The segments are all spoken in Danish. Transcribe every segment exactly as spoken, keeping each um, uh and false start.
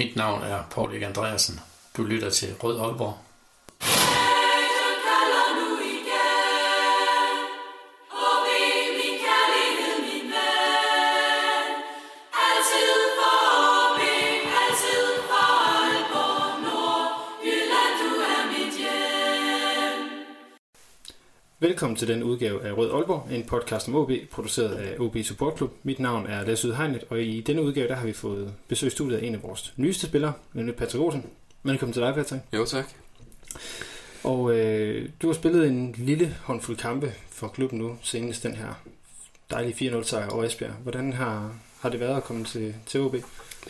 Mit navn er Paulik Andreasen. Du lytter til Rød Aalborg. Velkommen til den udgave af Rød Aalborg, en podcast om O B, produceret af O B Supportklub. Mit navn er Lasse Yudhegnet, og i denne udgave der har vi fået besøg studiet af en af vores nyeste spillere, nemlig Patrick Olsen. Velkommen til dig, Patrick. Jo, tak. Og øh, du har spillet en lille håndfuld kampe for klubben nu, senest den her dejlige fire nul sejr over Esbjerg. Hvordan har, har det været at komme til, til O B?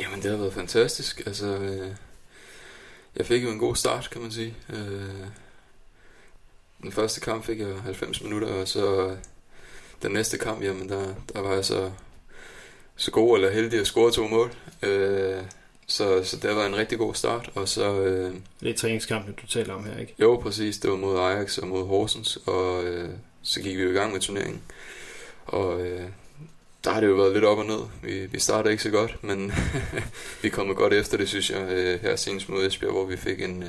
Jamen, det har været fantastisk. Altså, øh, jeg fik jo en god start, kan man sige. Øh... Den første kamp fik jeg halvfems minutter, og så den næste kamp, jamen der, der var jeg så, så god eller heldig at score to mål. Øh, så, så det var en rigtig god start. Og så, øh, det er træningskampen, du taler om her, ikke? Jo, præcis. Det var mod Ajax og mod Horsens, og øh, så gik vi jo i gang med turneringen. Og øh, der har det jo været lidt op og ned. Vi, vi startede ikke så godt, men vi kommer godt efter det, synes jeg, øh, her senest mod Esbjerg, hvor vi fik en, øh,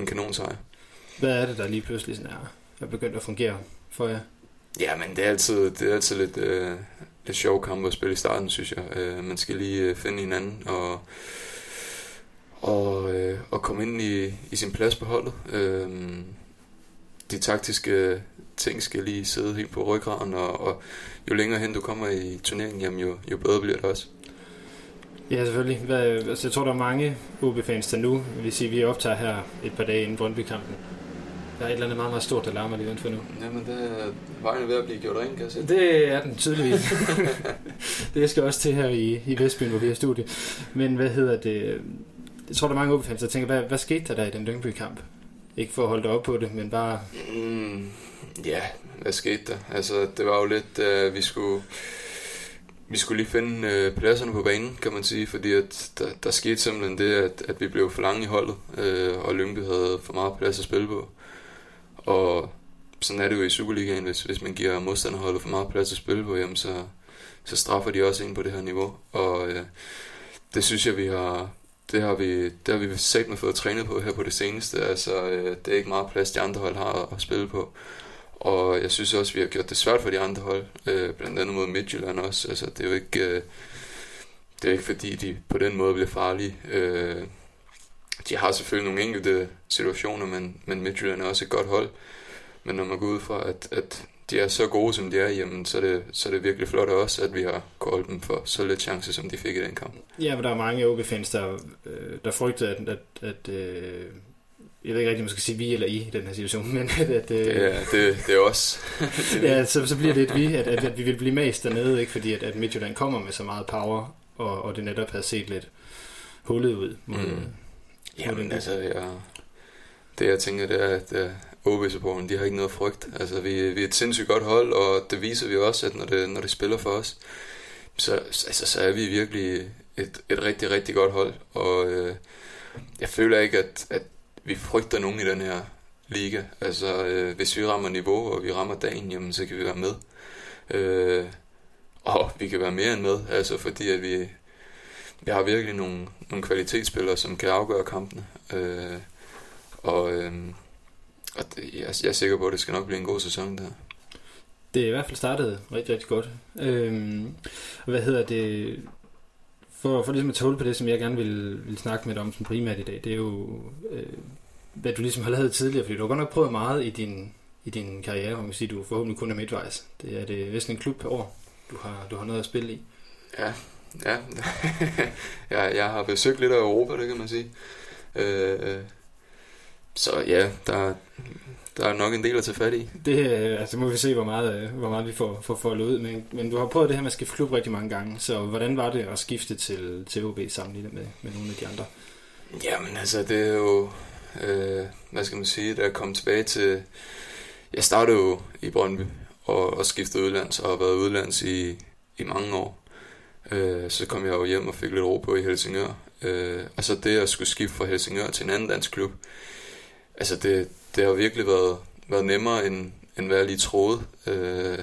en kanonsejr. Hvad er det, der lige pludselig sådan er, er begyndt at fungere for jer? Jamen, det er altid, det er altid lidt, øh, lidt sjov kamp at spille i starten, synes jeg. Øh, man skal lige øh, finde hinanden og, og, øh, og komme ind i, i sin plads på holdet. Øh, de taktiske ting skal lige sidde helt på ryggraden, og, og jo længere hen du kommer i turneringen, jamen, jo, jo bedre bliver det også. Ja, selvfølgelig. Hvad, altså, jeg tror, der er mange O B-fans, der nu vil sige, at vi optager her et par dage inden Brøndby-kampen. Der er et eller andet meget, meget stort, der larmer lige udenfor nu. Jamen, det er vejen ved at blive gjort rent, kan jeg sige. Det er den, tydeligvis. Det skal også til her i, i Vestbyen, hvor vi har studie. Men hvad hedder det? Jeg tror, der er mange O B-fans, der tænker, hvad, hvad skete der der i den Lyngby-kamp? Ikke for at holde dig op på det, men bare... Mm, ja, hvad skete der? Altså, det var jo lidt, uh, vi skulle... Vi skulle lige finde øh, pladserne på banen, kan man sige, fordi at der, der skete simpelthen det, at, at vi blev for lange i holdet, øh, og Lyngby havde for meget plads at spille på. Og sådan er det jo i Superligaen, hvis, hvis man giver modstanderholdet for meget plads at spille på, jamen så, så straffer de også ind på det her niveau. Og øh, det synes jeg, vi har, det har vi, det har vi sagt med fået trænet på her på det seneste. Altså, øh, det er ikke meget plads, de andre hold har at spille på. Og jeg synes også, vi har gjort det svært for de andre hold, øh, blandt andet mod Midtjylland også. Altså, det er jo ikke, øh, det er ikke fordi, de på den måde bliver farlige. Øh, de har selvfølgelig nogle enkelte situationer, men, men Midtjylland er også et godt hold. Men når man går ud fra, at, at de er så gode, som de er, jamen, så, er det, så er det virkelig flot også, at vi har holdt dem for så lidt chance, som de fik i den kamp. Ja, men der er mange O B-fans, der, der frygter, at... at, at øh jeg ved ikke rigtig, man skal sige vi eller I i den her situation, men at... at det, er, det, det er os. det er ja, så, så bliver det et vi, at, at, at vi vil blive mast dernede, ikke? Fordi at, at Midtjylland kommer med så meget power, og, og det netop havde set lidt hullet ud. Mod, mm. mod Jamen altså, jeg, det jeg tænker, det er, at uh, O B-supporterne, de har ikke noget frygt. Altså, vi, vi er et sindssygt godt hold, og det viser vi også, at når det, når det spiller for os, så, altså, så er vi virkelig et, et rigtig, rigtig godt hold. Og øh, jeg føler ikke, at... at vi frygter nogen i den her liga. Altså, øh, hvis vi rammer niveau, og vi rammer dagen, jamen, så kan vi være med. Øh, og vi kan være mere end med, altså, fordi at vi, vi har virkelig nogle, nogle kvalitetsspillere, som kan afgøre kampene. Øh, og øh, og det, jeg, jeg er sikker på, at det skal nok blive en god sæson, der. Det er i hvert fald startet rigtig, rigtig godt. Øh, hvad hedder det... For, for ligesom at tage hul på det, som jeg gerne vil, vil snakke med dig om som primært i dag, det er jo, øh, hvad du ligesom har lavet tidligere, fordi du har godt nok prøvet meget i din, i din karriere, og man kan sige, at du forhåbentlig kun er midtvejs. Det er det næsten en klub per år, du har, du har noget at spille i. Ja, ja. jeg, jeg har besøgt lidt af Europa, det kan man sige. Øh, så ja, der, der er nok en del at tage fat i. Det altså, må vi se, hvor meget, hvor meget vi får, får foldet ud. Men, men du har prøvet det her med at skifte klub rigtig mange gange, så hvordan var det at skifte til, til O B sammenlignet med, med nogle af de andre? Jamen altså, det er jo, øh, hvad skal man sige, da jeg kom tilbage til... Jeg startede jo i Brøndby og, og skiftede udlands og har været udlands i, i mange år. Øh, så kom jeg jo hjem og fik lidt ro på i Helsingør. Øh, og så det at skulle skifte fra Helsingør til en anden dansk klub, altså det... Det har virkelig været, været nemmere, end, end hvad jeg lige troede. Øh,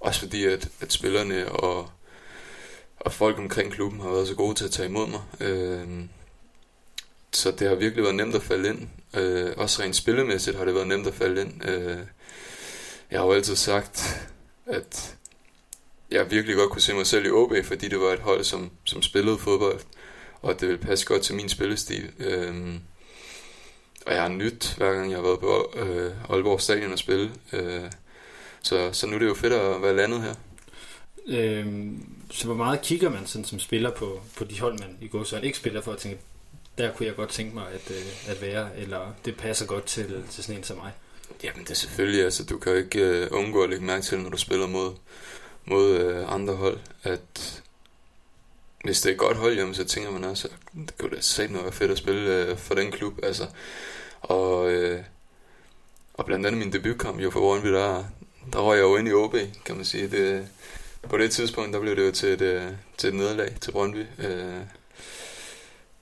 også fordi, at, at spillerne og, og folk omkring klubben har været så gode til at tage imod mig. Øh, så det har virkelig været nemt at falde ind. Øh, også rent spillemæssigt har det været nemt at falde ind. Øh, jeg har jo altid sagt, at jeg virkelig godt kunne se mig selv i O B, fordi det var et hold, som, som spillede fodbold, og det ville passe godt til min spillestil. Øh, og jeg har nyt, hver gang jeg har været på øh, Aalborg Stadion og spille. Øh, så, så nu er det jo fedt at være landet her. Øhm, så hvor meget kigger man sådan, som spiller på, på de hold, man i går så ikke spiller for at tænke, der kunne jeg godt tænke mig at, øh, at være, eller det passer godt til, til sådan en som mig? Jamen det er selvfølgelig, altså du kan jo ikke øh, undgå at lægge mærke til, når du spiller mod, mod øh, andre hold, at hvis det er et godt hold, jamen, så tænker man også, det kunne da satme noget være fedt at spille øh, for den klub, altså. Og, øh, og blandt andet min debutkamp jo for Brøndby, der, der røg jeg jo ind i O B, kan man sige. Det, på det tidspunkt, der blev det jo til et, til et nederlag til Brøndby. Øh,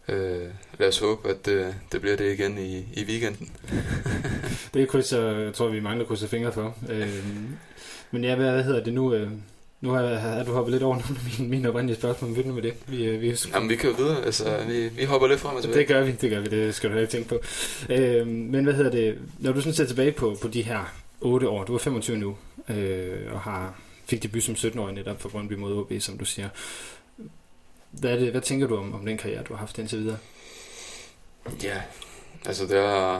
øh, lad os håbe, at det, det bliver det igen i, i weekenden. Det krydser, jeg tror, vi mangler at krydse fingre for. Øh, men ja, hvad hedder det nu? Øh Nu har, jeg, har du hoppet lidt over nogle af mine, mine oprindelige spørgsmål, men vi med det. Vi, vi, Jamen, vi kan jo videre, altså vi, vi hopper lidt frem og tilbage. Det gør vi, det gør vi, det skal du heller ikke tænke på. Øh, men hvad hedder det, når du sådan ser tilbage på, på de her otte år, du er femogtyve nu, øh, og har, fik debut som sytten-årig netop for Brøndby mod O B, som du siger. Hvad, er det, hvad tænker du om, om den karriere, du har haft indtil videre? Ja, altså der har,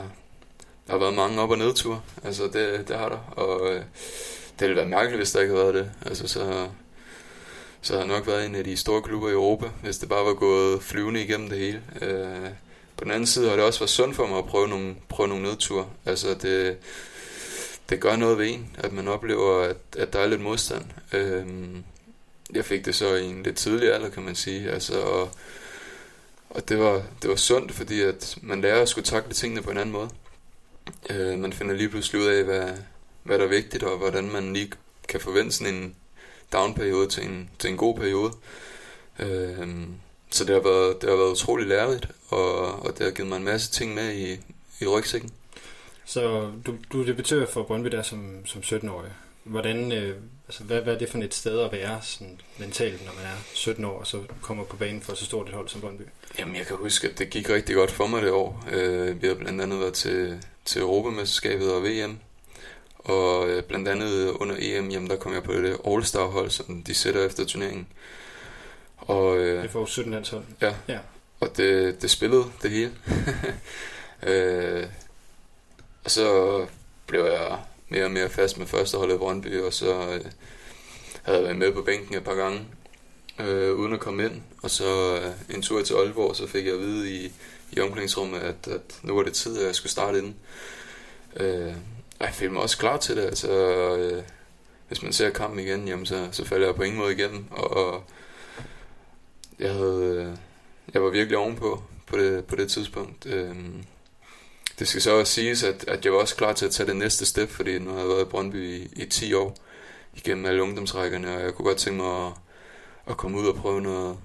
der har været mange op- og nedture, altså det, det har der, og... Øh, det ville være mærkeligt, hvis der ikke havde været det. Altså, så, så har jeg nok været en af de store klubber i Europa, hvis det bare var gået flyvende igennem det hele. Øh, på den anden side har det også været sundt for mig at prøve nogle, prøve nogle nedture. Altså, det, det gør noget ved en, at man oplever, at, at der er lidt modstand. Øh, jeg fik det så i en lidt tidlig alder, kan man sige. Altså, og og det, var, det var sundt, fordi at man lærer at skulle takle tingene på en anden måde. Øh, man finder lige pludselig ud af, hvad... hvad der er vigtigt, og hvordan man lige kan forvente sådan en down-periode til en, til en god periode. Øhm, så det har været, det har været utroligt lærerigt, og, og det har givet mig en masse ting med i, i rygsækken. Så du, du er debutør for Brøndby der som, som sytten-årig. Hvordan, øh, altså, hvad, hvad er det for et sted at være sådan mentalt, når man er sytten år, og så kommer på banen for så stort et hold som Brøndby? Jamen, jeg kan huske, at det gik rigtig godt for mig det år. Øh, vi har blandt andet været til, til Europamesterskabet og V M. Og blandt andet under E M, jamen, der kom jeg på det All-Star-hold, som de sætter efter turneringen. Og, øh, det var sytten-landshold. Ja, ja. Og det, det spillede det hele. øh, og så blev jeg mere og mere fast med førsteholdet i Brøndby, og så øh, havde jeg været med på bænken et par gange, øh, uden at komme ind. Og så øh, en tur til Aalborg, så fik jeg at vide i, i omklædningsrummet, at, at nu var det tid, at jeg skulle starte inden. Øh, Jeg følte mig også klar til det, altså øh, hvis man ser kampen igen, jamen, så, så falder jeg på ingen måde igennem, og, og jeg, havde, øh, jeg var virkelig ovenpå på det, på det tidspunkt. Øh, det skal så også siges, at, at jeg var også klar til at tage det næste step, fordi nu har jeg været i Brøndby i, i ti år, igennem alle ungdomsrækkerne, og jeg kunne godt tænke mig at, at komme ud og prøve noget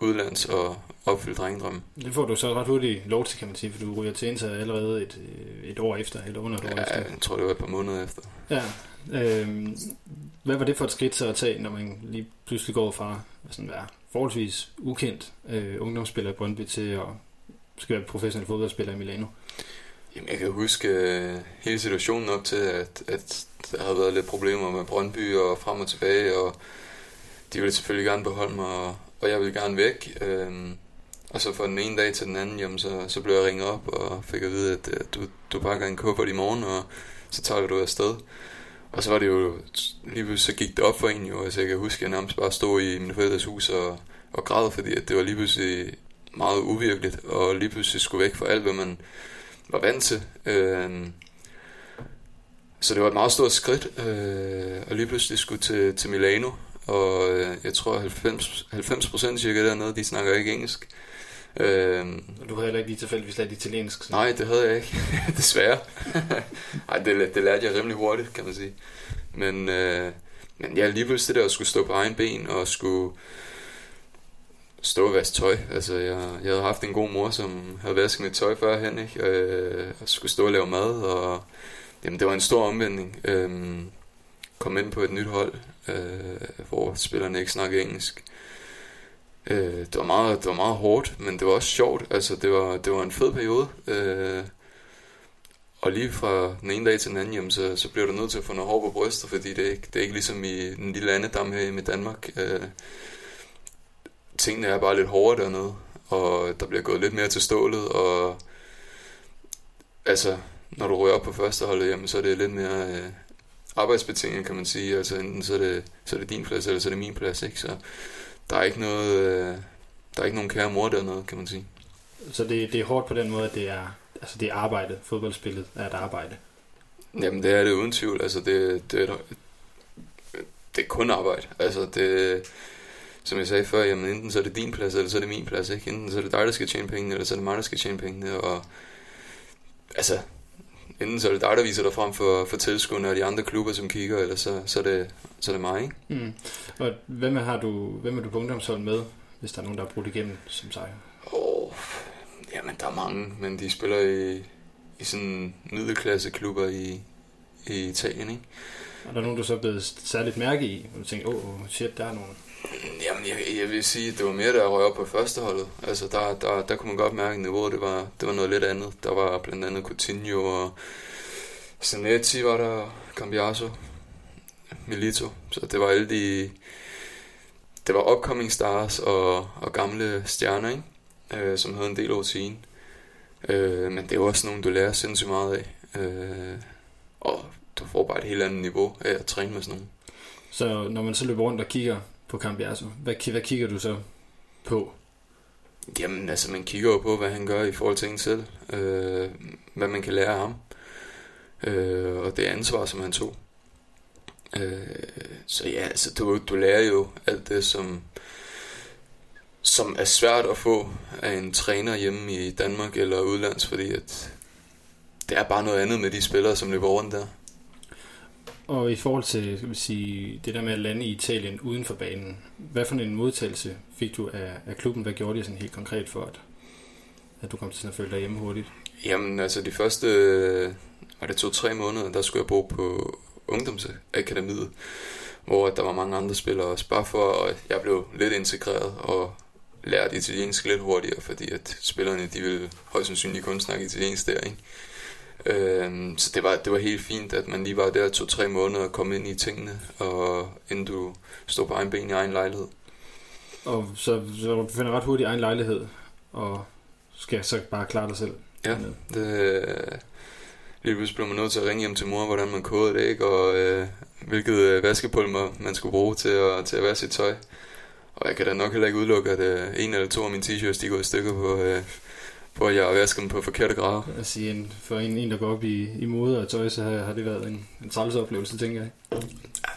udlands og opfylde drengedrømmen. Det får du så ret hurtigt lov til, kan man sige, for du ryger til Inter allerede et, et år efter, eller under et år ja, efter. Jeg tror, det var et par måneder efter. Ja. Øhm, hvad var det for et skridt så at tage, når man lige pludselig går fra sådan være forholdsvis ukendt øh, ungdomsspiller i Brøndby til at skal være professionel fodboldspiller i Milano? Jamen, jeg kan huske øh, hele situationen op til, at, at der havde været lidt problemer med Brøndby og frem og tilbage, og de ville selvfølgelig gerne beholde mig, og, og jeg ville gerne væk. Øh, Og så fra den ene dag til den anden, jamen så, så blev jeg ringet op og fik at vide, at, at du, du pakker en kuffert i morgen, og så tager du afsted. Og så var det jo, lige så gik det op for en jo, altså jeg kan huske, at jeg nærmest bare stod i min forældres hus og, og græd, fordi at det var lige pludselig meget uvirkeligt, og lige pludselig skulle væk fra alt, hvad man var vant til. Øh, så det var et meget stort skridt, øh, og lige pludselig skulle til, til Milano, og øh, jeg tror halvfems procent cirka dernede, de snakker ikke engelsk. Øhm, du havde heller ikke lige tilfældigvis lært italiensk sådan. Nej, det havde jeg ikke, desværre. Ej, det, det lærte jeg rimelig hurtigt, kan man sige. Men, øh, men ja, lige pludselig det der at skulle stå på egen ben og skulle stå og vaske tøj. Altså, jeg, jeg havde haft en god mor, som havde vasket mit tøj førhen, ikke? Øh, og skulle stå og lave mad, og jamen, det var en stor omvending. Øh, kom ind på et nyt hold, øh, hvor spillerne ikke snakkede engelsk. Øh, det var meget, det var meget hårdt, men det var også sjovt. Altså det var, det var en fed periode. Øh, og lige fra den ene dag til den anden, jamen, så så blev du nødt til at få noget hår på brystet, fordi det er ikke, det er ikke ligesom i den lille andedam her i Danmark. Øh, tingene er bare lidt hårdere dernede, og der bliver gået lidt mere til stålet, og altså når du rører op på førsteholdet, jamen så er det lidt mere øh, arbejdsbetinget, kan man sige. Altså enten så er det, så er det din plads, eller så er det min plads, ikke? Så der er ikke noget, øh, der er ikke nogen kære mor dernede, kan man sige. Så det, det er hårdt på den måde, at det er, altså det er arbejde, fodboldspillet er et arbejde. Jamen det er det uden tvivl, altså det, det, er, det er kun arbejde, altså det, som jeg sagde før, jamen enten så er det din plads, eller så er det min plads, ikke? Enten så er det dig, der skal tjene pengene, eller så er det mig, der skal tjene pengene, og altså, enten så er det dig, der viser dig frem for, for tilskuerne og de andre klubber, som kigger, eller så, så, er, det, så er det mig, ikke? Mm. Og hvem har du, hvem er du på ungdomsholdet med, hvis der er nogen, der har brugt igennem, som sejr? Åh, oh, jamen der er mange, men de spiller i, i sådan middelklasseklubber i, i Italien, ikke? Og der er nogen, du så er blevet særligt mærke i, og du tænker, åh, oh, shit, der er nogen. Jamen, jeg, jeg vil sige, at det var mere, der røg op på førsteholdet. Altså, der, der, der kunne man godt mærke, at niveauet, det var, det var noget lidt andet. Der var blandt andet Coutinho og Zanetti var der, Cambiasso, Milito. Så det var alle de... Det var upcoming stars og, og gamle stjerner, ikke? Øh, som havde en del rutinen. Øh, men det var også nogen, du lærer sindssygt meget af. Øh, og du får bare et helt andet niveau af at træne med sådan nogen. Så når man så løber rundt og kigger... på Cambiasso. Hvad, hvad kigger du så på? Jamen, altså, man kigger jo på, hvad han gør i forhold til en selv. Øh, hvad man kan lære af ham. Øh, og det ansvar, som han tog. Øh, så ja, altså, du, du lærer jo alt det, som, som er svært at få af en træner hjemme i Danmark eller udlands, fordi at det er bare noget andet med de spillere, som løber rundt der. Og i forhold til, skal vi sige, det der med at lande i Italien uden for banen, hvad for en modtagelse fik du af, af klubben? Hvad gjorde de sådan helt konkret for, at, at du kom til sådan at føle dig hjemme hurtigt? Jamen, altså de første, var det to-tre måneder, der skulle jeg bo på Ungdomsakademiet, hvor der var mange andre spillere også, bare for, og jeg blev lidt integreret og lærte italiensk lidt hurtigere, fordi at spillerne, de ville højst sandsynligt kun snakke italiensk der, ikke? Så det var, det var helt fint, at man lige var der to-tre måneder og kom ind i tingene, og inden du stod på egen ben i egen lejlighed. Og så, så du finder ret hurtigt egen lejlighed, og skal så bare klare dig selv? Ja, det, lige pludselig blev man nødt til at ringe hjem til mor, hvordan man kodede det, ikke? Og øh, hvilket vaskepulver man skulle bruge til at, til at vaske sit tøj. Og jeg kan da nok heller ikke udelukke, at øh, en eller to af mine t-shirts, de går i stykker på... Øh, hvor jeg har vasket dem på forkerte grader. Altså en, for en, en, der går op i, i mode og tøj, så har, har det været en, en træls oplevelse, tænker jeg.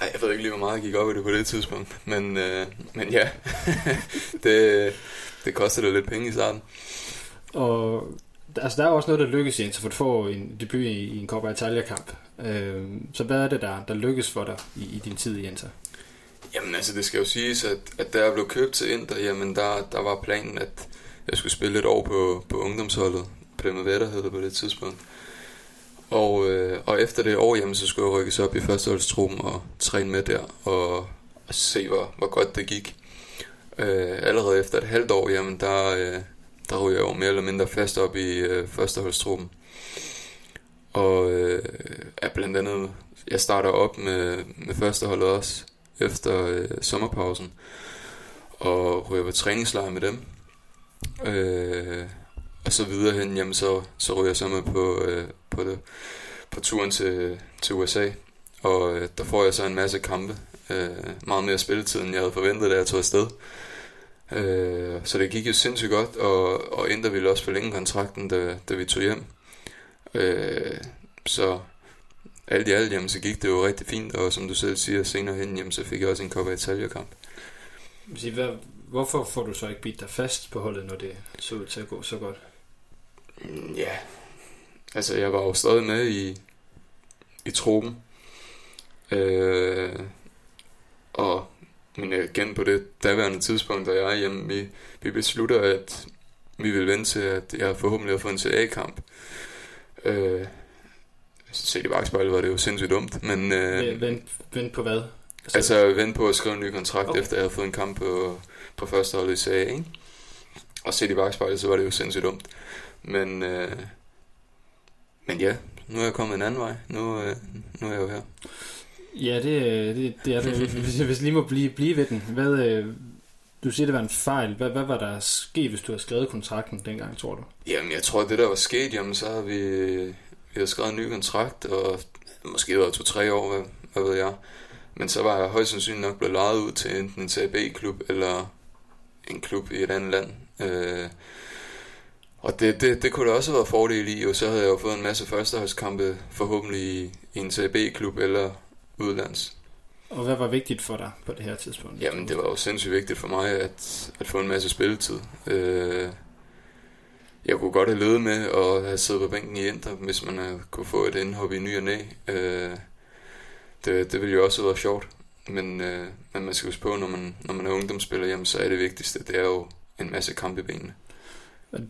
Ej, jeg ved ikke lige, hvor meget jeg gik op i det på det tidspunkt. Men, øh, men ja, det, det kostede lidt penge i starten. Og altså, der er også noget, der lykkes i en, så for at få en debut i, i en Coppa Italia-kamp. Øh, så hvad er det, der, der lykkes for dig i, i din tid i Inter? Jamen altså, det skal jo siges, at, at da jeg blev købt til Inter, jamen der, der var planen, at jeg skulle spille lidt år på, på ungdomsholdet. Primavera hed det på det tidspunkt. Og, øh, og efter det år, jamen, så skulle jeg rykkes op i førsteholdstruppen og træne med der. Og, og se, hvor, hvor godt det gik. Øh, allerede efter et halvt år, jamen, der, øh, der ryger jeg jo mere eller mindre fast op i øh, førsteholdstruppen. Og øh, er blandt andet, jeg starter op med, med førsteholdet også efter øh, sommerpausen. Og ryger på træningslejr med dem. Øh, og så videre hen, jamen så, så ryger jeg så med på, øh, på, det, på turen til, til U S A. Og øh, der får jeg så en masse kampe, øh, meget mere spilletid, end jeg havde forventet, da jeg tog afsted. øh, Så det gik jo sindssygt godt. Og, og Inter ville også forlænge kontrakten, da, da vi tog hjem. øh, Så alt i alt, jamen, så gik det jo rigtig fint. Og som du selv siger, senere hen, jamen, så fik jeg også en Coppa Italia-kamp. Hvad... Hvorfor får du så ikke bidt dig fast på holdet, når det så ud til at gå så godt? Ja, altså jeg var jo stadig med i, i truppen. Øh, og men igen på det daværende tidspunkt, da jeg jamen, vi, vi beslutter, at vi vil vente til, at jeg forhåbentlig har fået en C A-kamp. Øh, set i bagspejlet var det jo sindssygt dumt. Men, øh, vent, vent på hvad? Altså jeg vente på at skrive en ny kontrakt, okay, efter jeg havde fået en kamp på, på første hold i serie, ikke? Og set i bagspejlet, så var det jo sindssygt dumt. Men øh, men ja, nu er jeg kommet en anden vej. Nu, øh, nu er jeg jo her. Ja, det, det, det er det. Hvis jeg lige må blive, blive ved den. Hvad, øh, du siger, det var en fejl. Hvad, hvad var der sket, hvis du havde skrevet kontrakten dengang, tror du? Jamen, jeg tror, det der var sket, jamen, så har vi, vi havde skrevet en ny kontrakt, og måske var to-tre år, hvad, hvad ved jeg. Men så var jeg højst sandsynligt nok blevet lejet ud til enten en C B-klub eller en klub i et andet land. Øh, og det, det, det kunne der også have været fordel i, og så havde jeg jo fået en masse førsteholdskampe forhåbentlig i, i en C B-klub eller udlands. Og hvad var vigtigt for dig på det her tidspunkt? Jamen det var jo sindssygt vigtigt for mig at, at få en masse spilletid. øh, Jeg kunne godt have ledet med at have siddet på bænken i Inter, hvis man havde kunne få et indhop i ny og næ. øh, det, det ville jo også have været sjovt. Men, øh, men man skal huske på, når man, når man er ungdomsspiller, jamen, så er det vigtigste, det er jo en masse kamp i benene.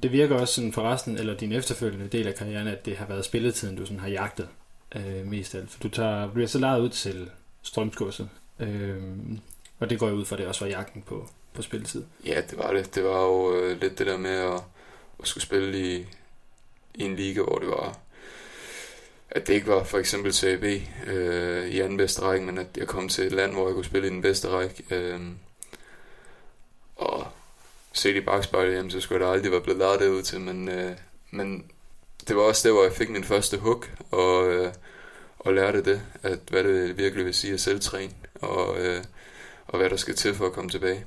Det virker også sådan for resten, eller din efterfølgende del af karrieren, at det har været spilletiden, du sådan har jagtet øh, mest af alt. For du tager, bliver så lejet ud til Strømsgodset, øh, og det går jo ud fra, det også var jagten på, på spilletid. Ja, det var det. Det var jo øh, lidt det der med at, at skulle spille i, i en liga, hvor det var, at det ikke var for eksempel C B øh, i anden bedste række, men at jeg kom til et land, hvor jeg kunne spille i den bedste række. Øh, og set i bagspejlet, jamen, så skulle jeg da aldrig være blevet lejet derud til, men, øh, men det var også der, hvor jeg fik min første hook, og, øh, og lærte det, at hvad det virkelig vil sige at selvtræne, og, øh, og hvad der skal til for at komme tilbage.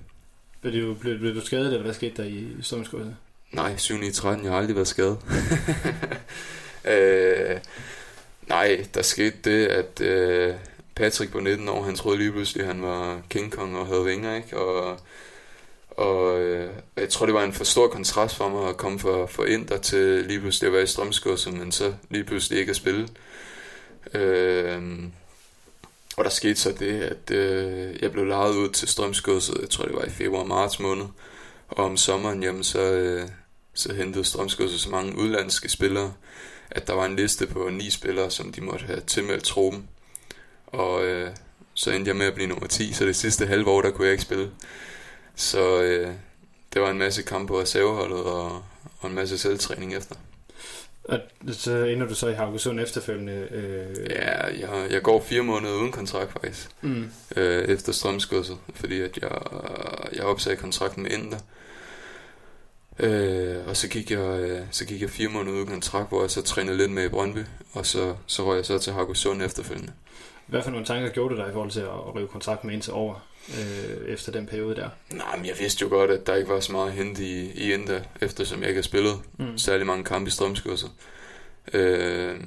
Blev du, blev, blev du skadet, eller hvad skete der i Strømsgodset? Nej, syv ni tretten, jeg har aldrig været skadet. øh, nej, der skete det, at øh, Patrick på nitten år, han troede lige pludselig, han var King Kong og havde vinger, ikke? Og Og øh, jeg tror, det var en for stor kontrast for mig at komme fra, fra Inter til lige pludselig at være i Strømsgodset, men så lige pludselig ikke at spille. Øh, og der skete så det, at øh, jeg blev lejet ud til Strømsgodset, jeg tror, det var i februar-marts måned. Og om sommeren, jamen, så, øh, så hentede Strømsgodset så mange udenlandske spillere, at der var en liste på ni spillere, som de måtte have tilmeldt truppen. Og øh, så endte jeg med at blive nummer ti, så det sidste halve år, der kunne jeg ikke spille. Så øh, det var en masse kampe på reserveholdet og, og en masse selvtræning efter. Og så ender du så i Haugesund efterfølgende? Øh... Ja, jeg, jeg går fire måneder uden kontrakt faktisk, mm. øh, efter Strømsgodset, fordi at jeg, jeg opsagde kontrakten med Inter. Øh, og så gik, jeg, øh, så gik jeg fire måneder uden kontrakt, hvor jeg så trænede lidt med i Brøndby, og så, så røg jeg så til Haugesund efterfølgende. Hvad for nogle tanker gjorde du dig i forhold til at rive kontrakt med Inter over øh, efter den periode der? Nej, men jeg vidste jo godt, at der ikke var så meget at hente i, i Inter, eftersom jeg ikke havde spillet mm. særlig mange kampe i Strømsgodset. Øh,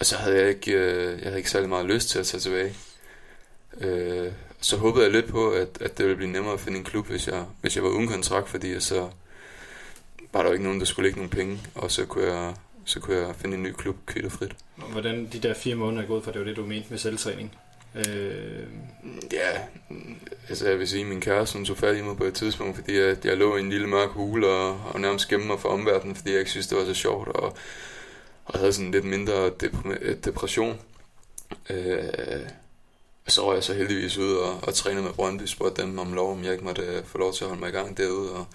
og så havde jeg ikke, øh, jeg havde ikke særlig meget lyst til at tage tilbage. Øh, så håbede jeg lidt på, at, at det ville blive nemmere at finde en klub, hvis jeg, hvis jeg var uden kontrakt, fordi så var der jo ikke nogen, der skulle lægge nogen penge, og så kunne jeg... så kunne jeg finde en ny klub kvit og frit. Hvordan de der fire måneder er gået, for det var det, du mente med selvtræning? Øh... Ja, altså jeg vil sige, at min kæreste, hun tog fat i mig på et tidspunkt, fordi jeg, jeg lå i en lille mørk hule og, og nærmest gemte mig for omverdenen, fordi jeg ikke synes, det var så sjovt, og, og havde sådan lidt mindre dep- depression. Øh, så var jeg så heldigvis ud og, og trænede med Brøndby, spurgte dem om lov, om jeg ikke måtte få lov til at holde mig i gang derude, og,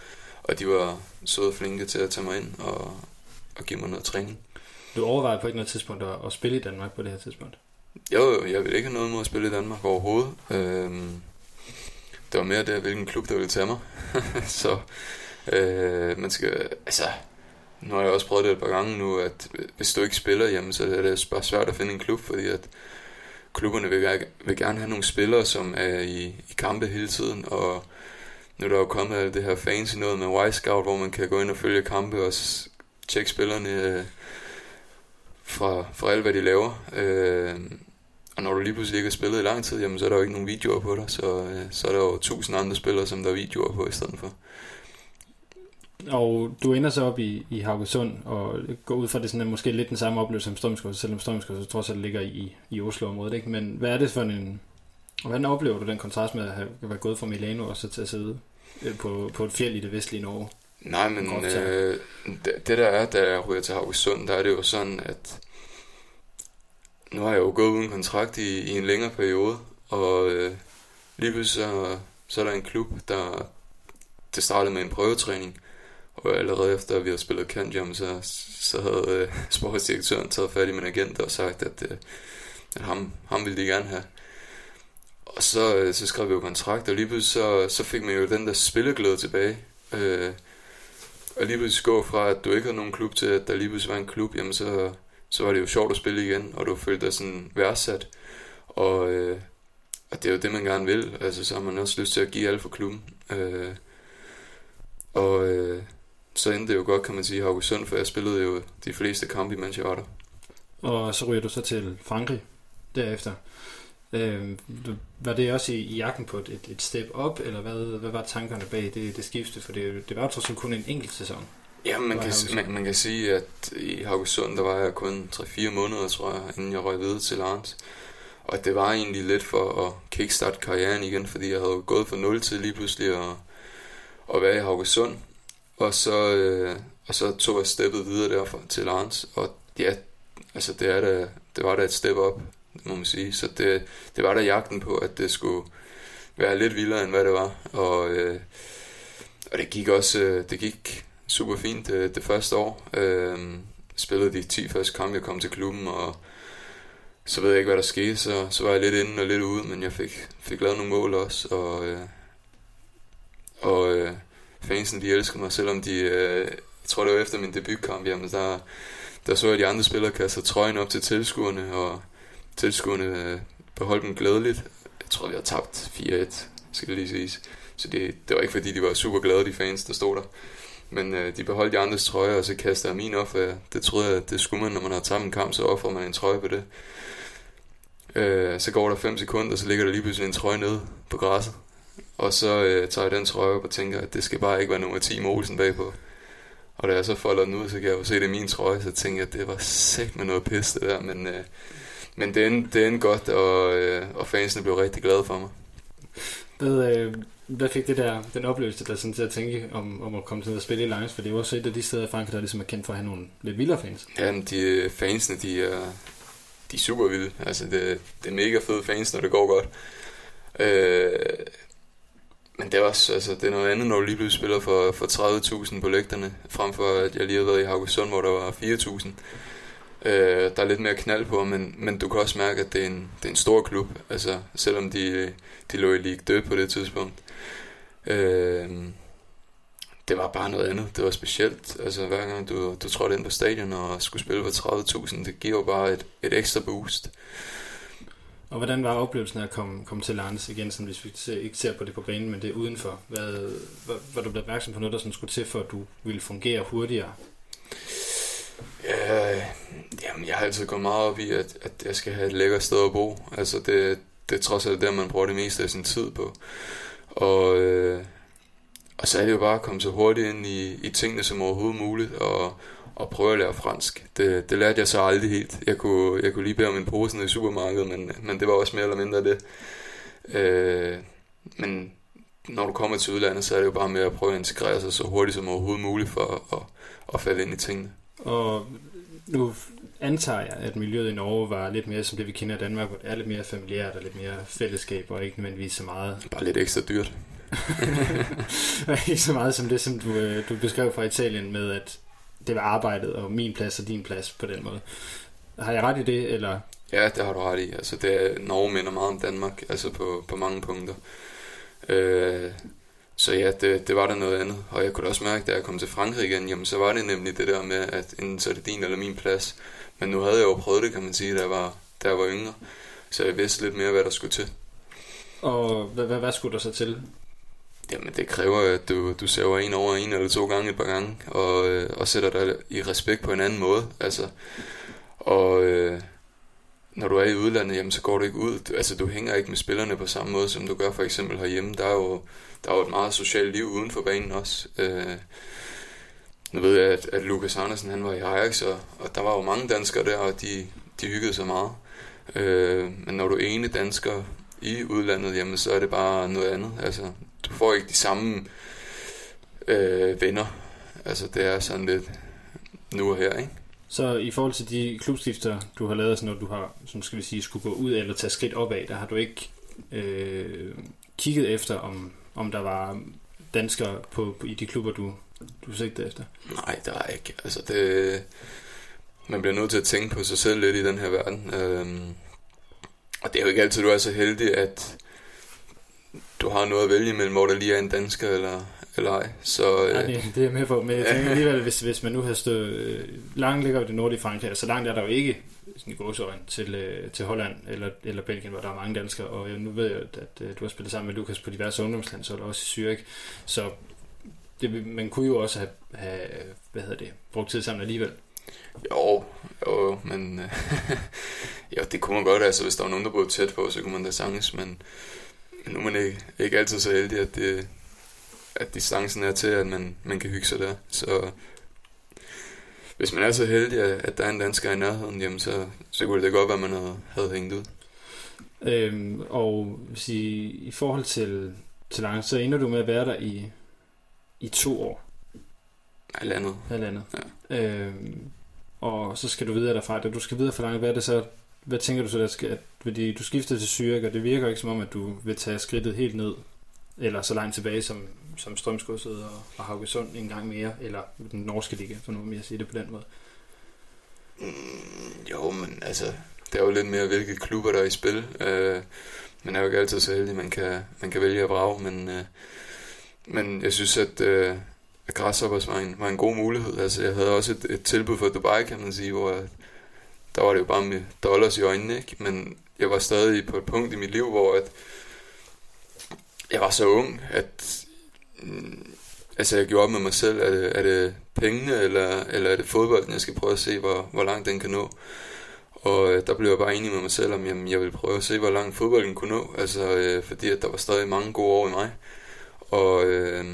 og de var søde flinke til at tage mig ind, og og give mig noget træning. Du overvejede på et eller andet tidspunkt at, at spille i Danmark på det her tidspunkt? Jo, jeg ville ikke have noget med at spille i Danmark overhovedet. Øhm, det var mere der, hvilken klub der ville tage mig. Så øh, man skal, altså, nu har jeg også prøvet det et par gange nu, at hvis du ikke spiller, jamen, så er det bare svært at finde en klub, fordi at klubberne vil, vil gerne have nogle spillere, som er i, i kampe hele tiden, og nu er der jo kommet alt det her fancy noget med Wisecout, hvor man kan gå ind og følge kampe og tjek spillerne øh, fra, fra alt, hvad de laver. Øh, og når du lige pludselig ikke har spillet i lang tid, jamen, så er der jo ikke nogen videoer på dig, så, øh, så er der jo tusind andre spillere, som der er videoer på i stedet for. Og du ender så op i, i Haugesund, og går ud fra det sådan, at måske lidt den samme oplevelse som Strømsgodset, selvom Strømsgodset trods alt ligger i, i Oslo-området, ikke? Men hvad er det for en... Hvordan oplever du den kontrast med at have været gået fra Milano og så til at sidde på, på et fjeld i det vestlige Norge? Nej, men øh, det, det der er, da jeg ryger til Haugesund, der er det jo sådan, at nu har jeg jo gået uden kontrakt i, i en længere periode, og øh, Lige pludselig så, så er der en klub, der det startede med en prøvetræning, og allerede efter vi havde spillet Kanjam, så, så havde øh, sportsdirektøren taget fat i min agent og sagt, at, øh, at ham, ham ville de gerne have. Og så, øh, så skrev vi jo kontrakt, og lige pludselig så, så fik man jo den der spilleglæde tilbage. Øh, og lige pludselig gå fra, at du ikke havde nogen klub til, at der lige pludselig var en klub, jamen så, så var det jo sjovt at spille igen, og du følte dig sådan værdsat. Og, øh, og det er jo det, man gerne vil. Altså, så har man også lyst til at give alt for klubben. Øh, og øh, så endte det jo godt, kan man sige, Haugesund, for jeg spillede jo de fleste kampe, mens jeg var der. Og så ryger du så til Frankrig derefter. Øh, var det også i, i jagten på et, et step op, eller hvad, hvad var tankerne bag det, det skifte? For det, det var trods alt kun en enkelt sæson. Ja, man kan, man, man kan sige, at i Haugesund, der var jeg kun tre fire måneder, tror jeg, inden jeg røg videre til Lawrence. Og det var egentlig lidt for at kickstarte karrieren igen, fordi jeg havde gået fra nul til lige pludselig at, at være i Haugesund. Og så, øh, og så tog jeg steppet videre derfra til Lawrence, og ja, altså det, er da, det var da et step op, må man sige. Så det, det var da jagten på, at det skulle være lidt vildere, end hvad det var. Og, øh, og det gik også øh, det gik super fint det, det første år. Øh, spillede de ti første kampe, jeg kom til klubben, og så ved jeg ikke, hvad der skete, så, så var jeg lidt inde og lidt ude, men jeg fik, fik lavet nogle mål også, og, øh, og øh, fansen, de elskede mig, selvom de, øh, jeg tror det var efter min debutkamp, jamen der, der så jeg de andre spillere kaste trøjen op til tilskuerne, og tilskuerne øh, beholdt dem glædeligt. Jeg tror, vi har tabt fire et, skal det lige siges, så det, det var ikke fordi, de var super glade, de fans, der stod der, men øh, de beholdt de andres trøjer, og så kastede jeg min op, og det troede jeg, det skulle man, når man har tabt en kamp, så offrer man en trøje på det. Øh, så går der fem sekunder, og så ligger der lige pludselig en trøje nede på græsset. Og så øh, tager jeg den trøje op og tænker, at det skal bare ikke være nummer ti med Olsen bagpå. Og da jeg så folder den ud, så kan jeg jo se, det er min trøje, så tænker jeg, at det var sæt med noget pis det der. Men, øh, men det endte, det endte godt, og, øh, og fansene blev rigtig glade for mig. Hvad, øh, hvad fik det der, den oplevelse der sådan til at tænke om, om at komme til at spille i Lawrence? For det er jo også et af de steder i Frankrig, der ligesom er kendt for at have nogle lidt vildere fans. Ja, men de fansene, de er... Øh, De er super vilde. Altså, det, det er mega fede fans, når det går godt. Øh, men det er også, altså, det er noget andet, når du lige pludselig spiller for, for tredive tusind på lægterne, frem for at jeg lige har været i Haugesund, hvor der var fire tusind. Øh, der er lidt mere knald på, men, men du kan også mærke, at det er en, det er en stor klub, altså, selvom de, de lå i Ligue to på det tidspunkt. Øh, det var bare noget andet. Det var specielt. Altså hver gang du, du trådte ind på stadion og skulle spille for tredive tusind, det giver jo bare et, et ekstra boost. Og hvordan var oplevelsen af at komme, komme til Lawrence igen, sådan, hvis vi ser, ikke ser på det på banen, men det er udenfor? Hvad, var, var du blevet opmærksom på noget, der sådan skulle til, for at du ville fungere hurtigere? Ja, jamen, jeg har altid gået meget op i, at, at jeg skal have et lækkert sted at bo. Altså det, det er trods alt der, man bruger det meste af sin tid på. Og... Øh, Og så er det jo bare at komme så hurtigt ind i, i tingene som overhovedet muligt, og, og prøve at lære fransk. Det, det lærte jeg så aldrig helt. Jeg kunne, jeg kunne lige bære min posen i supermarkedet, men, men det var også mere eller mindre det. Øh, men når du kommer til udlandet, så er det jo bare med at prøve at integrere sig så hurtigt som overhovedet muligt for at, at, at falde ind i tingene. Og nu antager jeg, at miljøet i Norge var lidt mere som det, vi kender i Danmark, hvor det er lidt mere familiært og lidt mere fællesskab, og ikke nødvendigvis så meget... Bare lidt ekstra dyrt. Ikke så meget som det, som du, du beskrev fra Italien med, at det var arbejdet og min plads og din plads på den måde. Har jeg ret i det, eller? Ja, det har du ret i. Altså, det er, Norge minder meget om Danmark, altså på, på mange punkter. Øh, så ja, det, det var der noget andet. Og jeg kunne også mærke, da jeg kom til Frankrig igen, jamen så var det nemlig det der med, at enten så er det din eller min plads. Men nu havde jeg jo prøvet det, kan man sige, da jeg var, da jeg var yngre. Så jeg vidste lidt mere, hvad der skulle til. Og hvad, hvad, hvad skulle der så til? Jamen det kræver, at du, du server en over en eller to gange et par gange, og, øh, og sætter dig i respekt på en anden måde. Altså, og øh, når du er i udlandet, jamen, så går du ikke ud. Du, altså du hænger ikke med spillerne på samme måde, som du gør for eksempel herhjemme. Der er jo, der er jo et meget socialt liv uden for banen også. Øh, nu ved jeg, at, at Lucas Andersen han var i Ajax, og, og der var jo mange danskere der, og de, de hyggede sig meget. Øh, men når du er ene dansker i udlandet, jamen, så er det bare noget andet. Altså... Du får ikke de samme øh, venner. Altså det er sådan lidt nu og her, ikke? Så i forhold til de klubskifter, du har lavet, når du har, som skal vi sige, skulle gå ud eller tage skridt opad, der har du ikke øh, kigget efter, om, om der var danskere på, på, i de klubber, du, du sigtede efter? Nej, der er ikke. Altså, det, man bliver nødt til at tænke på sig selv lidt i den her verden. Øhm, og det er jo ikke altid, du er så heldig, at du har noget at vælge mellem, hvor der lige er en dansker eller... eller så, øh... Nej, det er jeg med på, men jeg tænker alligevel, hvis, hvis man nu havde stået øh, langt ligger jo det nordlige Frankrig, så langt er der jo ikke sådan i gåseøjne til, øh, til Holland eller, eller Belgien, hvor der er mange danskere, og jeg, nu ved jeg, at øh, du har spillet sammen med Lucas på diverse ungdomslandshold, også i Zürich, så det, man kunne jo også have, have hvad hedder det, brugt tid sammen alligevel. Jo, jo, men øh, jo, det kunne man godt, altså hvis der var nogen, der boede tæt på, så kunne man da sanges, men nu er man ikke, ikke altid så heldig, at det at distancen er til, at man, man kan hygge sig der. Så hvis man er så heldig, at der er en dansker i nærheden, jamen så, så kunne det godt være, man havde, havde hængt ud. Øhm, og hvis I, i forhold til, til langt, så ender du med at være der i, i to år. Halvandet. Halvandet. Ja. Øhm, og så skal du videre derfra. Da du skal videre for langt, hvad er det så? Hvad tænker du så, der skal, at fordi du skifter til Zürich, og det virker ikke som om, at du vil tage skridtet helt ned, eller så langt tilbage som, som Strømsgodset og, og Haugesund en gang mere, eller den norske liga, for nu vil jeg sige det på den måde. Mm, jo, men altså, det er jo lidt mere, hvilke klubber der er i spil. Øh, man er jo ikke altid så heldig, man kan, man kan vælge at brage, men, øh, men jeg synes, at, øh, at Grasshoppers var en, var en god mulighed. Altså, jeg havde også et, et tilbud fra Dubai, kan man sige, hvor der var det jo bare med dollars i øjnene, ikke? Men jeg var stadig på et punkt i mit liv, hvor at jeg var så ung, at altså jeg gjorde op med mig selv, er det, er det pengene, eller, eller er det fodbolden, jeg skal prøve at se, hvor, hvor langt den kan nå. Og der blev jeg bare enig med mig selv, om jamen, jeg ville prøve at se, hvor langt fodbolden kunne nå, altså øh, fordi at der var stadig mange gode år i mig. Og, øh,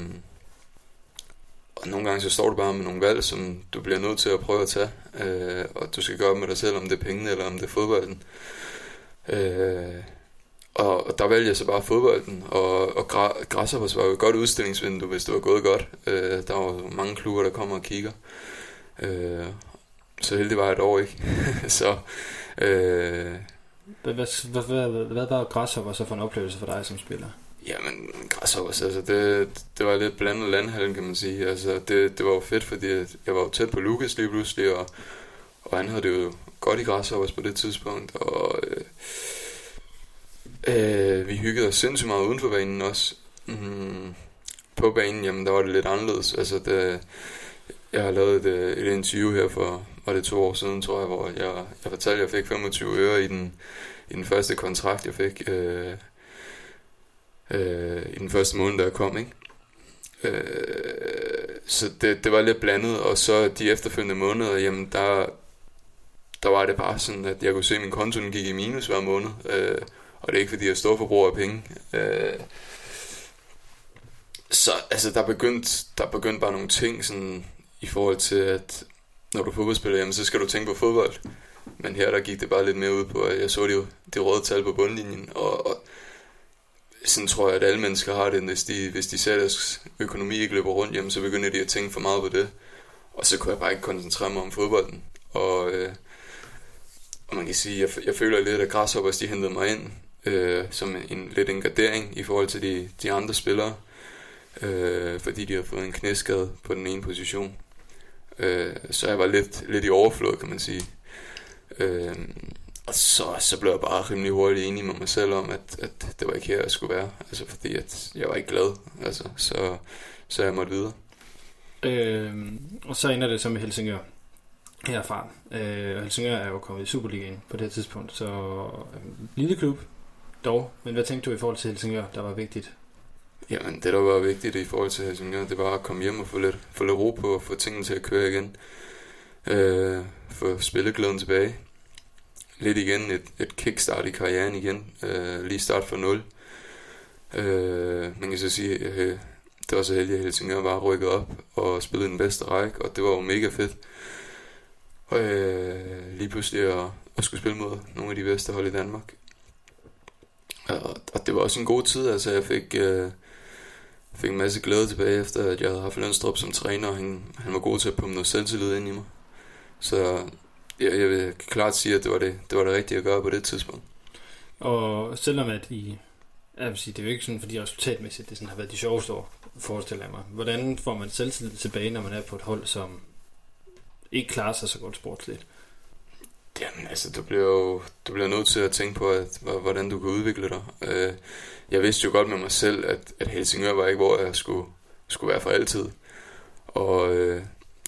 og nogle gange så står du bare med nogle valg, som du bliver nødt til at prøve at tage, øh, og du skal gøre op med dig selv, om det er pengene, eller om det er fodbolden. Øh, Og der valgte jeg så bare fodbolden, og, og Grasshoppers var jo et godt udstillingsvindue, hvis det var gået godt. Øh, der var mange klubber, der kommer og kigger. Øh, så heldig var jeg et år, ikke? så, øh... hvad, hvad, hvad, hvad, hvad var Grasshoppers så for en oplevelse for dig som spiller? Jamen, Grasshoppers, altså det, det var lidt blandet landhallen, kan man sige. Altså, det, det var jo fedt, fordi jeg var jo tæt på Lucas lige pludselig, og, og han havde det jo godt i Grasshoppers på det tidspunkt, og... Øh... Uh, vi hyggede os sindssygt meget uden for banen også. Mm, på banen, jamen der var det lidt anderledes. Altså, det, jeg har lavet et, et interview her for, var det to år siden, tror jeg, hvor jeg, jeg fortalte, at jeg fik femogtyve øre i den, i den første kontrakt, jeg fik øh, øh, i den første måned, da jeg kom, ikke? Øh, så det, det var lidt blandet, og så de efterfølgende måneder, jamen der, der var det bare sådan, at jeg kunne se, at min konto gik i minus hver måned. Øh, Og det er ikke fordi jeg står for brug af penge. Øh, så altså der begyndte der begyndte bare nogle ting sådan i forhold til at når du er fodboldspiller, jamen, så skal du tænke på fodbold. Men her der gik det bare lidt mere ud på at jeg så de, de røde tal på bundlinjen og, og sådan tror jeg at alle mennesker har det, hvis de hvis de ser deres økonomi ikke løber rundt, jamen, så begynder de at tænke for meget på det. Og så kunne jeg bare ikke koncentrere mig om fodbolden. Og, øh, og man kan sige jeg jeg føler lidt at Grasshoppers de hentede mig ind. Øh, som en lidt en gardering i forhold til de, de andre spillere, øh, fordi de har fået en knæskade på den ene position. Øh, så jeg var lidt, lidt i overflod, kan man sige. Øh, og så, så blev jeg bare rimelig hurtigt enig med mig selv om, at, at det var ikke her, jeg skulle være. Altså fordi at jeg var ikke glad, altså, så, så jeg måtte videre. Øh, og så ender det så med Helsingør. Herfra. Øh, Helsingør er jo kommet i Superligaen på det her tidspunkt, så øh, lille klub. Dog. Men hvad tænkte du i forhold til Helsingør, der var vigtigt? Jamen, det der var vigtigt i forhold til Helsingør, det var at komme hjem og få lidt, få lidt ro på og få tingene til at køre igen. Øh, få spilleglæden tilbage. Lidt igen et, et kickstart i karrieren igen. Øh, lige start fra nul. Øh, man kan så sige, øh, det var så heldigt, at Helsingør var rykket op og spillede den bedste række, og det var jo mega fedt. Og øh, lige pludselig at, at skulle spille mod nogle af de bedste hold i Danmark. Og det var også en god tid, altså jeg fik, øh, fik en masse glæde tilbage efter, at jeg havde haft Lønstrup som træner, og han, han var god til at pumpe noget selvtillid ind i mig. Så jeg, jeg vil klart sige, at det var det, det var det rigtige at gøre på det tidspunkt. Og selvom at I Jeg vil sige, det er jo ikke sådan, fordi resultatmæssigt det sådan har været de sjoveste år, forestiller jeg mig. Hvordan får man selvtillid tilbage, når man er på et hold, som ikke klarer sig så godt sportsligt? Jamen altså, du bliver jo du bliver nødt til at tænke på, at, hvordan du kan udvikle dig. Jeg vidste jo godt med mig selv, at, at Helsingør var ikke, hvor jeg skulle, skulle være for altid. Og øh,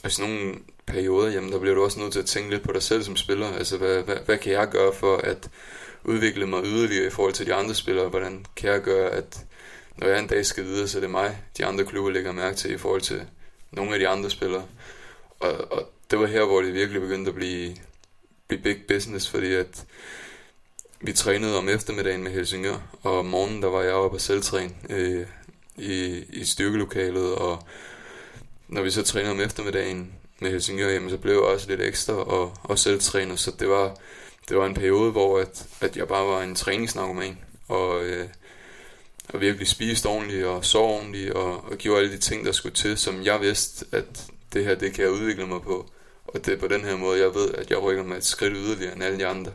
altså nogle perioder, jamen der bliver du også nødt til at tænke lidt på dig selv som spiller. Altså, hvad, hvad, hvad kan jeg gøre for at udvikle mig yderligere i forhold til de andre spillere? Hvordan kan jeg gøre, at når jeg en dag skal videre, så er det mig, de andre klubber lægger mærke til i forhold til nogle af de andre spillere. Og, og det var her, hvor det virkelig begyndte at blive... blive big business, fordi at vi trænede om eftermiddagen med Helsingør, og om morgenen der var jeg oppe og selvtræne øh, i, i styrkelokalet, og når vi så trænede om eftermiddagen med Helsingør, jamen, så blev jeg også lidt ekstra og, og selvtræner, så det var, det var en periode, hvor at, at jeg bare var en træningsnarkoman, og, øh, og virkelig spiste ordentligt og sov ordentligt, og, og gjorde alle de ting, der skulle til, som jeg vidste, at det her, det kan jeg udvikle mig på. Og det er på den her måde, jeg ved, at jeg rykker mig et skridt yderligere end alle de andre.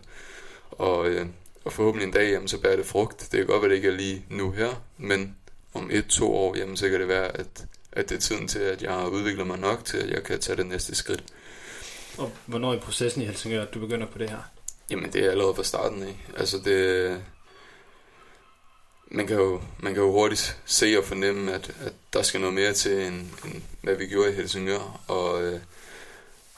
Og, øh, og forhåbentlig en dag, jamen, så bærer det frugt. Det kan godt være, det ikke er lige nu her, men om et, to år, jamen, så kan det være, at, at det er tiden til, at jeg udvikler mig nok til, at jeg kan tage det næste skridt. Og hvornår i processen i Helsingør, at du begynder på det her? Jamen, det er allerede fra starten af. Altså, det... Man kan, jo, man kan jo hurtigt se og fornemme, at, at der skal noget mere til, end, end hvad vi gjorde i Helsingør. Og... Øh,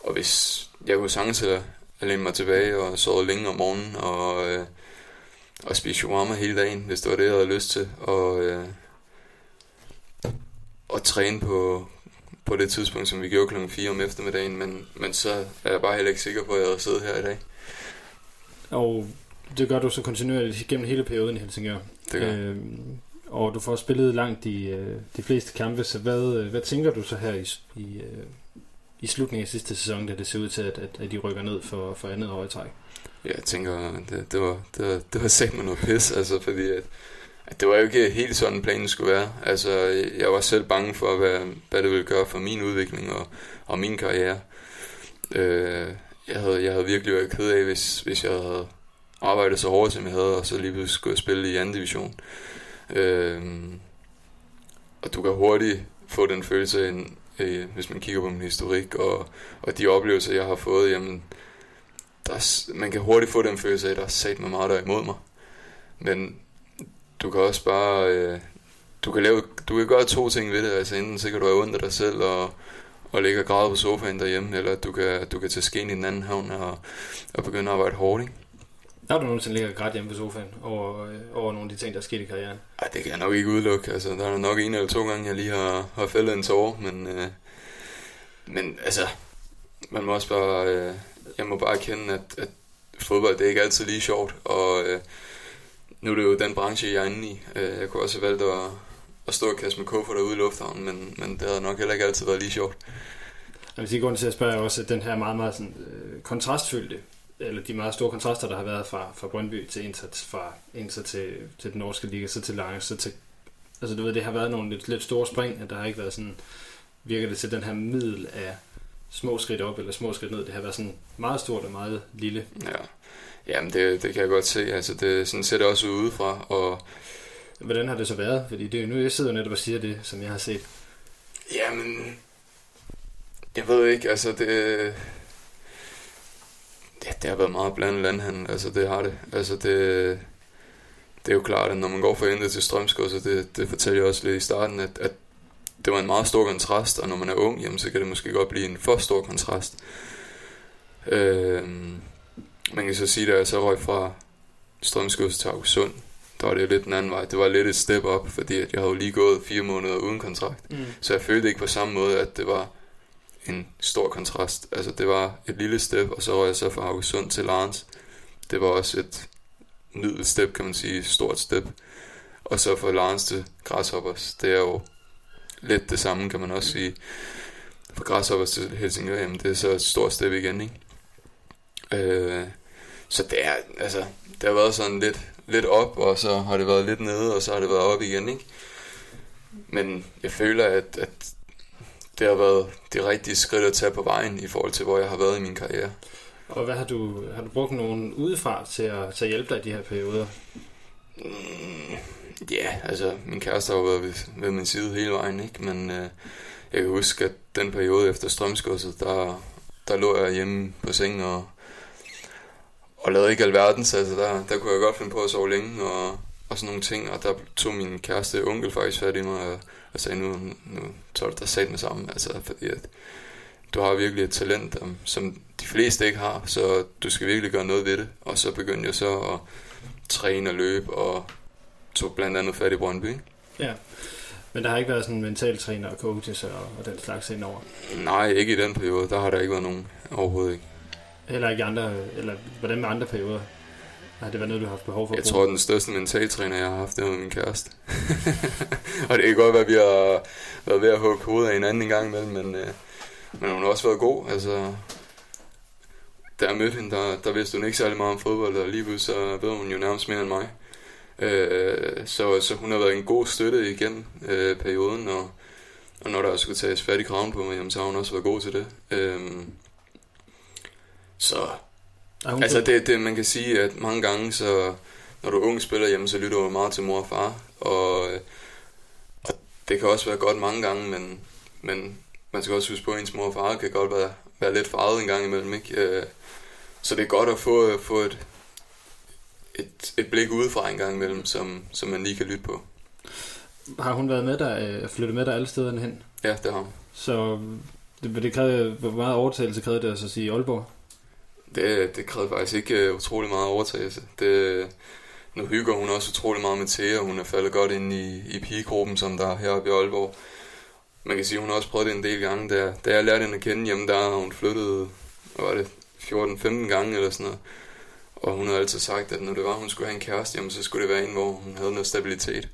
Og hvis jeg kunne sange til at læne mig tilbage og sove længe om morgenen og, øh, og spise shawarma hele dagen, hvis det var det, jeg havde lyst til, og, øh, og træne på, på det tidspunkt, som vi gjorde klokken fire om eftermiddagen, men, men så er jeg bare heller ikke sikker på, at jeg havde siddet her i dag. Og det gør du så kontinuerligt gennem hele perioden i Helsingør. Det gør øh, Og du får spillet langt de, de fleste kampe, så hvad, hvad tænker du så her i... i i slutningen af sidste sæson, da det ser ud til, at, at, at de rykker ned for, for andet år i træk? Ja, jeg tænker, det, det var, det var, det var sat med noget pis, altså, fordi at, at det var jo ikke helt sådan, planen skulle være. Altså, jeg var selv bange for, hvad, hvad det ville gøre for min udvikling og, og min karriere. Øh, jeg, havde, jeg havde virkelig været ked af, hvis, hvis jeg havde arbejdet så hårdt, som jeg havde, og så lige pludselig skulle jeg spille i anden division. Øh, og du kan hurtigt få den følelse af en, hvis man kigger på min historik og, og de oplevelser, jeg har fået, jamen, der, man kan hurtigt få den følelse af, at der er sat mig meget der imod mig. Men du kan også bare, øh, du, kan lave, du kan gøre to ting ved det, altså enten så kan du have ondt af dig selv og, og ligge og græde på sofaen derhjemme, eller du kan, du kan tage skeen i den anden havn og, og begynde at arbejde hårdt, ikke? Har du nogensinde ligget og grædt hjemme på sofaen over, over nogle af de ting, der er sket i karrieren? Ej, det kan jeg nok ikke udelukke. Altså, der er nok en eller to gange, jeg lige har, har fældet en tårer, men, øh, men altså, man må også bare, øh, jeg må bare erkende, at, at fodbold, det er ikke altid lige sjovt, og øh, nu er det jo den branche, jeg er inde i. Jeg kunne også have valgt at, at stå og kaste med kufferter ude i lufthavnen, men, men det havde nok heller ikke altid været lige sjovt. Jeg vil sige, grunden til at spørge også, at den her meget, meget sådan, øh, kontrastfyldte, eller de meget store kontraster, der har været fra, fra Brøndby til Inter, fra Inter til, til den norske liga, så til Lawrence, så til... Altså, du ved, det har været nogle lidt, lidt store spring, at der har ikke været sådan... Virker det til den her middel af små skridt op eller små skridt ned, det har været sådan meget stort og meget lille. Ja, jamen det, det kan jeg godt se. Altså, det, sådan ser det også udefra, og... Hvordan har det så været? Fordi det er jo nu, jeg sidder netop og siger det, som jeg har set. Jamen... Jeg ved ikke, altså det... Ja, det har været meget blandet landhandel, altså det har det. Altså det, det er jo klart, at når man går fra Inter til Strømsgodset, så det, det fortæller jeg også lidt i starten, at, at det var en meget stor kontrast, og når man er ung, jamen, så kan det måske godt blive en for stor kontrast. Øh, man kan så sige, at jeg så røg fra Strømsgodset til Haugesund, der var det jo lidt den anden vej. Det var lidt et step up, fordi jeg havde jo lige gået fire måneder uden kontrakt. Mm. Så jeg følte ikke på samme måde, at det var... en stor kontrast. Altså det var et lille step, og så røg jeg så fra Haugesund til Lawrence. Det var også et middel step, kan man sige, stort step. Og så fra Lawrence til Grasshoppers, det er jo lidt det samme, kan man også sige. Fra Grasshoppers til Helsingør, jamen det er så et stort step igen, ikke? Øh, så det er, altså, det har været sådan lidt, lidt op, og så har det været lidt nede, og så har det været op igen, ikke? Men jeg føler, at, at det har været det rigtige skridt at tage på vejen i forhold til, hvor jeg har været i min karriere. Og hvad har du, har du brugt nogen udefra til at, til at hjælpe dig i de her perioder? Mm, Ja, yeah, altså min kæreste har været ved, ved min side hele vejen, ikke? Men øh, jeg kan huske, at den periode efter Strømsgodset, der, der lå jeg hjemme på sengen og, og lavede ikke alverdens. Altså der, der kunne jeg godt finde på at sove længe og, og sådan nogle ting. Og der tog min kæreste onkel faktisk fat i mig og, og sagde, nu, nu tager du dig sat med sammen. Altså fordi at du har virkelig et talent, som de fleste ikke har, så du skal virkelig gøre noget ved det. Og så begyndte jeg så at træne og løbe og tog blandt andet fat i Brøndby. Ja, men der har ikke været sådan en mental træner og coaches og, og den slags indover? Nej, ikke i den periode. Der har der ikke været nogen overhovedet, ikke. Heller ikke andre, eller hvordan med andre perioder? Har det været noget, du har haft behov for? Jeg tror, at den største mentaltræner, jeg har haft, det var min kæreste. Og det kan godt være, at vi har været ved at hugge hovedet af hinanden en gang imellem, men, men hun har også været god. Altså, da jeg mødte hende, der, der vidste hun ikke særlig meget om fodbold, og lige så ved hun jo nærmest mere end mig. Øh, så, så hun har været en god støtte igennem øh, perioden, og, og når der også skulle tages fat i kraven på mig, jamen, så har hun også været god til det. Øh, så altså det, det man kan sige, at mange gange, så når du er ung spiller, jamen, så lytter du meget til mor og far, og, og det kan også være godt mange gange, men, men man skal også huske på, at ens mor og far kan godt være, være lidt farvet en gang imellem, ikke? Øh, så det er godt at få, få et Et, et blik udefra en gang imellem, som, som man lige kan lytte på. Har hun været med dig, øh, flyttet med dig alle stederne hen? Ja, det har hun. Så det, det krævede, hvor meget overtagelse krævede det altså at sige Aalborg? Det, det krævede faktisk ikke uh, utrolig meget overtagelse. Det, nu hygger hun også utrolig meget med Thea, og hun er faldet godt ind i, i pigegruppen, som der er heroppe i Aalborg. Man kan sige, hun har også prøvet det en del gange. Da, da jeg lærte hende at kende, jamen der har hun flyttet, var det fjorten femten gange eller sådan noget. Og hun havde altid sagt, at når det var, hun skulle have en kæreste, jamen, så skulle det være en, hvor hun havde noget stabilitet.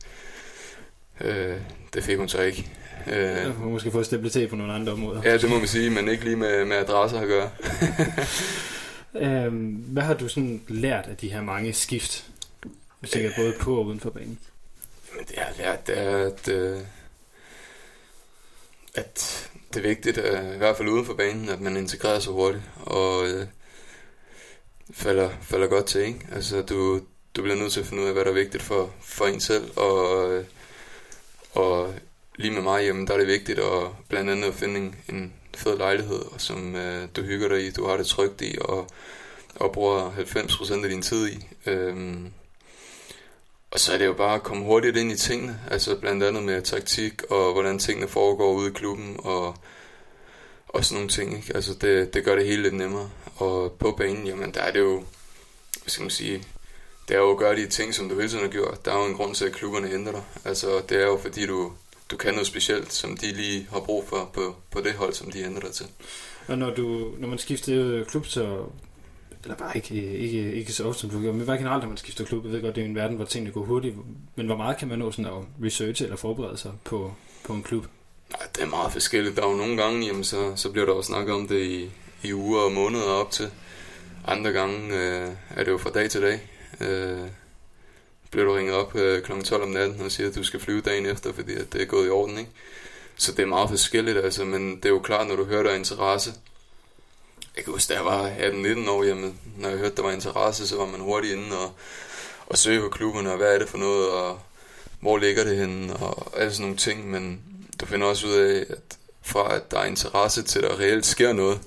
Øh, det fik hun så ikke. Øh, ja, hun måske måske få stabilitet på nogle andre områder. Ja, det må man sige, men ikke lige med, med adresser at gøre. øhm, hvad har du sådan lært af de her mange skift? Jeg tænker øh, både på og uden for banen. Jamen, det jeg har lært, det er, at, øh, at det er vigtigt, at, i hvert fald uden for banen, at man integrerer sig hurtigt. Og... Øh, Falder, falder godt til, ikke? Altså, du, du bliver nødt til at finde ud af, hvad der er vigtigt for, for en selv, og, og lige med mig, jamen, der er det vigtigt at blandt andet at finde en, en fed lejlighed, som øh, du hygger dig i, du har det trygt i, og, og bruger halvfems procent af din tid i. Øhm, og så er det jo bare at komme hurtigt ind i tingene, altså blandt andet med taktik, og hvordan tingene foregår ude i klubben, og... og sådan nogle ting, ikke? Altså det, det gør det hele lidt nemmere. Og på banen, jamen der er det jo, hvad skal man sige, det er jo at gøre de ting, som du hele tiden har gjort. Der er jo en grund til, at klubberne henter dig. Altså det er jo fordi, du, du kan noget specielt, som de lige har brug for på, på det hold, som de henter dig til. Og når, du, når man skifter klub, så, eller bare ikke, ikke, ikke så ofte, som du gør, men bare generelt, når man skifter klub, jeg ved godt, det er en verden, hvor tingene går hurtigt, men hvor meget kan man nå sådan at researche eller forberede sig på, på en klub? Det er meget forskelligt. Der er jo nogle gange, jamen så, så bliver der jo snakket om det i, i uger og måneder op til. Andre gange øh, er det jo fra dag til dag. Øh, bliver du ringet op øh, klokken tolv om natten og siger, at du skal flyve dagen efter, fordi at det er gået i orden, ikke? Så det er meget forskelligt, altså, men det er jo klart, når du hører, der interesse. Jeg kan huske, da jeg var atten nitten år, jamen, når jeg hørte, der var interesse, så var man hurtigt inde og, og søge på klubberne, og hvad er det for noget, og hvor ligger det henne, og alle sådan nogle ting, men... Du finder også ud af, at fra at der er interesse til, at der reelt sker noget,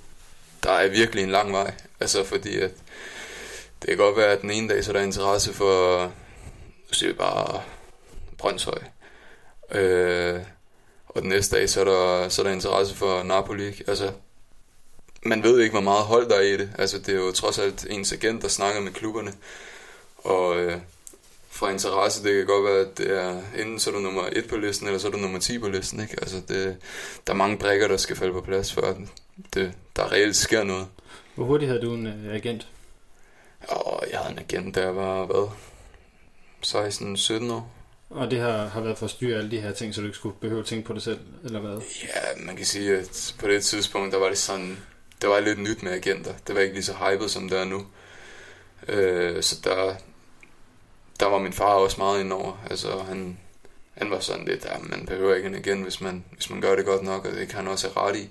der er virkelig en lang vej. Altså fordi, at det kan godt være, at den ene dag, så der er interesse for, nu siger vi bare, Brøndshøj. Øh, og den næste dag, så er, der, så er der interesse for Napoli. Altså, man ved ikke, hvor meget hold der er i det. Altså, det er jo trods alt ens agent, der snakker med klubberne. Og... Øh, fra interesse, det kan godt være, at det er enten så er du nummer et på listen, eller så er du nummer ti på listen, ikke? Altså, det, der er mange brikker, der skal falde på plads, for at det, der reelt sker noget. Hvor hurtigt havde du en uh, agent? Åh, jeg havde en agent, der var, hvad, seksten sytten år. Og det har, har været for at styre alle de her ting, så du ikke skulle behøve at tænke på det selv, eller hvad? Ja, man kan sige, at på det tidspunkt, der var det sådan, der var lidt nyt med agenter. Det var ikke lige så hypet, som det er nu. Øh, så der... Der var min far også meget indover. Altså han, han var sådan lidt, at man behøver ikke en igen, hvis man, hvis man gør det godt nok, og det kan han også have ret i.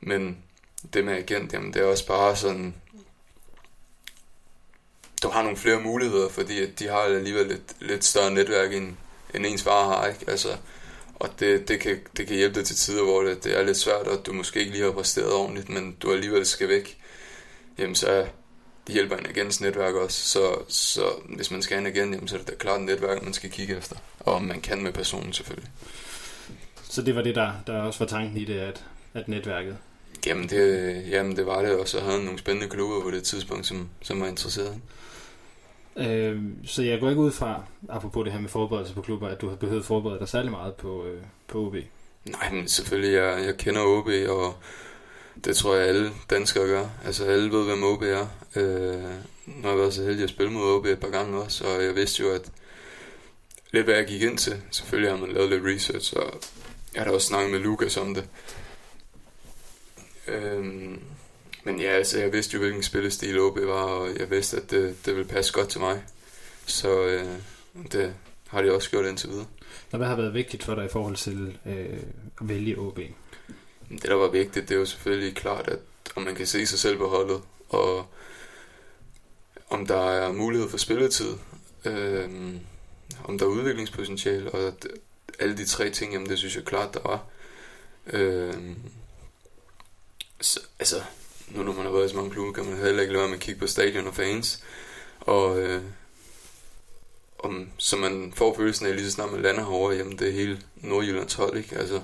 Men det med agent, jamen det er også bare sådan, du har nogle flere muligheder, fordi de har alligevel lidt, lidt større netværk end, end ens far har, ikke? Altså, og det, det, kan, det kan hjælpe dig til tider, hvor det, det er lidt svært, og du måske ikke lige har præsteret ordentligt, men du alligevel skal væk. Jamen så det hjælper en agents netværk også, så, så hvis man skal have en agent, jamen, så er det da klart et netværk, man skal kigge efter, og man kan med personen selvfølgelig. Så det var det, der, der også var tanken i det, at, at netværket? Jamen det, jamen det var det, og så havde han nogle spændende klubber på det tidspunkt, som, som var interesseret. Øh, så jeg går ikke ud fra, apropos det her med forberedelse på klubber, at du har behøvet at forberede dig særlig meget på, øh, på O B? Nej, men selvfølgelig, jeg, jeg kender O B, og det tror jeg alle danskere gør. Altså alle ved, hvem O B er. Øh, nu har jeg været så heldig at spille mod O B et par gange også, og jeg vidste jo, at lidt hvad jeg gik ind til. Selvfølgelig har man lavet lidt research, og jeg har da også snakket med Lucas om det. Øhm, men ja, altså jeg vidste jo, hvilken spillestil O B var, og jeg vidste, at det, det ville passe godt til mig. Så øh, det har de også gjort indtil videre. Hvad har været vigtigt for dig i forhold til øh, at vælge O B? Det, der var vigtigt, det er jo selvfølgelig klart, at om man kan se sig selv på holdet, og om der er mulighed for spilletid, øh, om der er udviklingspotentiale, og at alle de tre ting, jamen det synes jeg klart, der var. Øh, så, altså, nu når man har været i så mange klubber, kan man heller ikke lade være med at kigge på stadion og fans, og øh, om, så man får følelsen af, lige så snart man lander herovre, jamen det er hele Nordjyllands hold, ikke? Altså,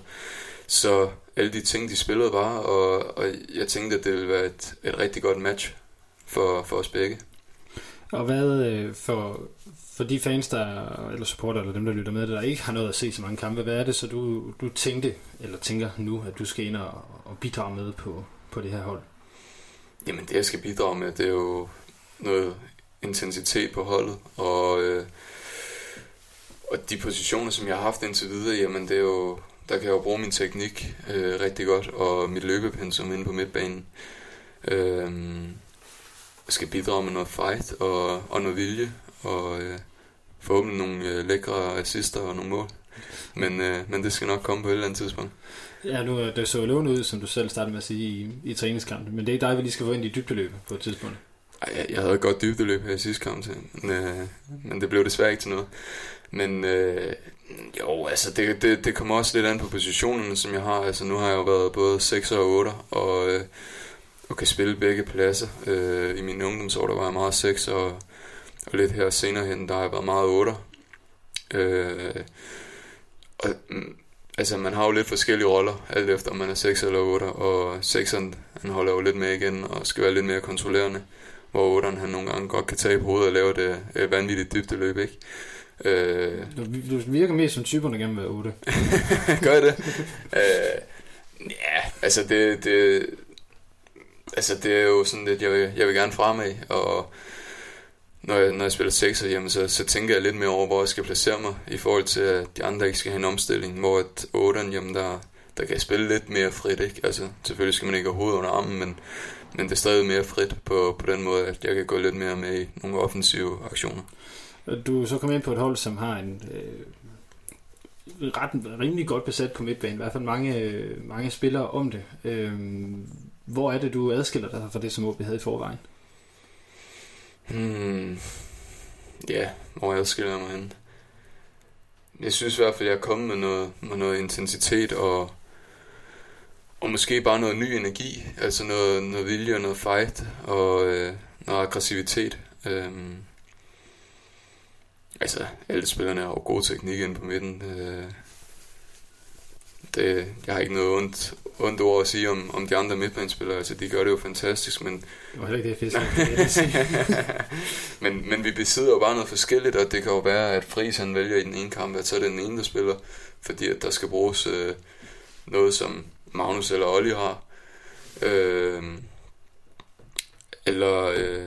så alle de ting, de spillede bare, og, og jeg tænkte, at det ville være et, et rigtig godt match for, for os begge. Og hvad for, for de fans, der eller supporter, eller dem, der lytter med, der ikke har noget at se så mange kampe, hvad er det, så du, du tænkte, eller tænker nu, at du skal ind og, og bidrage med på, på det her hold? Jamen det, jeg skal bidrage med, det er jo noget intensitet på holdet, og, øh, og de positioner, som jeg har haft indtil videre, jamen det er jo... Der kan jeg jo bruge min teknik øh, rigtig godt, og mit løbepensum inde på midtbanen. Øh, jeg skal bidrage med noget fight og, og noget vilje, og øh, forhåbentlig nogle øh, lækre assister og nogle mål. Men, øh, men det skal nok komme på et eller andet tidspunkt. Ja, nu det så lovende ud, som du selv startede med at sige, i, i træningskampen. Men det er ikke dig, vi lige skal få ind i dybdeløbet på et tidspunkt. Ej, jeg, jeg havde et godt dybdeløb her i sidste kamp, men, øh, men det blev desværre ikke til noget. Men... Øh, Jo, altså det, det, det kommer også lidt an på positionerne, som jeg har. Altså nu har jeg jo været både sekser og otter, og, øh, og kan spille begge pladser. Øh, I mine ungdomsår, der var jeg meget sekser, og, og lidt her senere hen, der har jeg været meget otter. Øh, og, altså man har jo lidt forskellige roller, alt efter om man er sekser eller otter, og sekseren han holder jo lidt med igen, og skal være lidt mere kontrollerende, hvor otteren han nogle gange godt kan tage på hovedet og lave det øh, vanvittigt dybdeløb, ikke? Øh, du, du virker mest som typerne gennem hver otte. Gør det? øh, ja, altså det, det altså det er jo sådan lidt, jeg vil, jeg vil gerne fremad, og når jeg, når jeg spiller sekser, jamen så, så tænker jeg lidt mere over, hvor jeg skal placere mig i forhold til, at de andre ikke skal have en omstilling, hvor at otteren, jamen der, der kan jeg spille lidt mere frit, ikke? Altså selvfølgelig skal man ikke have hovedet under armen, men, men det er stadig mere frit på, på den måde, at jeg kan gå lidt mere med i nogle offensive aktioner. Du så kom ind på et hold, som har en øh, ret, rimelig godt besat på midtbanen, i hvert fald mange, øh, mange spillere om det. Øh, hvor er det, du adskiller dig fra det, som O B havde i forvejen? Hmm. Ja, hvor adskiller jeg mig hen? Jeg synes i hvert fald, at jeg er kommet med noget, med noget intensitet og, og måske bare noget ny energi, altså noget, noget vilje og noget fight og øh, noget aggressivitet. Øh, Altså, alle spillerne har jo god teknik inde på midten. Det, jeg har ikke noget ondt, ondt ord at sige om, om de andre midtbanespillere. Altså, de gør det jo fantastisk, men... Det var heller ikke det, jeg fisk. men, men vi besidder jo bare noget forskelligt, og det kan jo være, at Friis han vælger i den ene kamp, at så er det den ene, der spiller, fordi at der skal bruges øh, noget, som Magnus eller Ollie har. Øh, eller... Øh,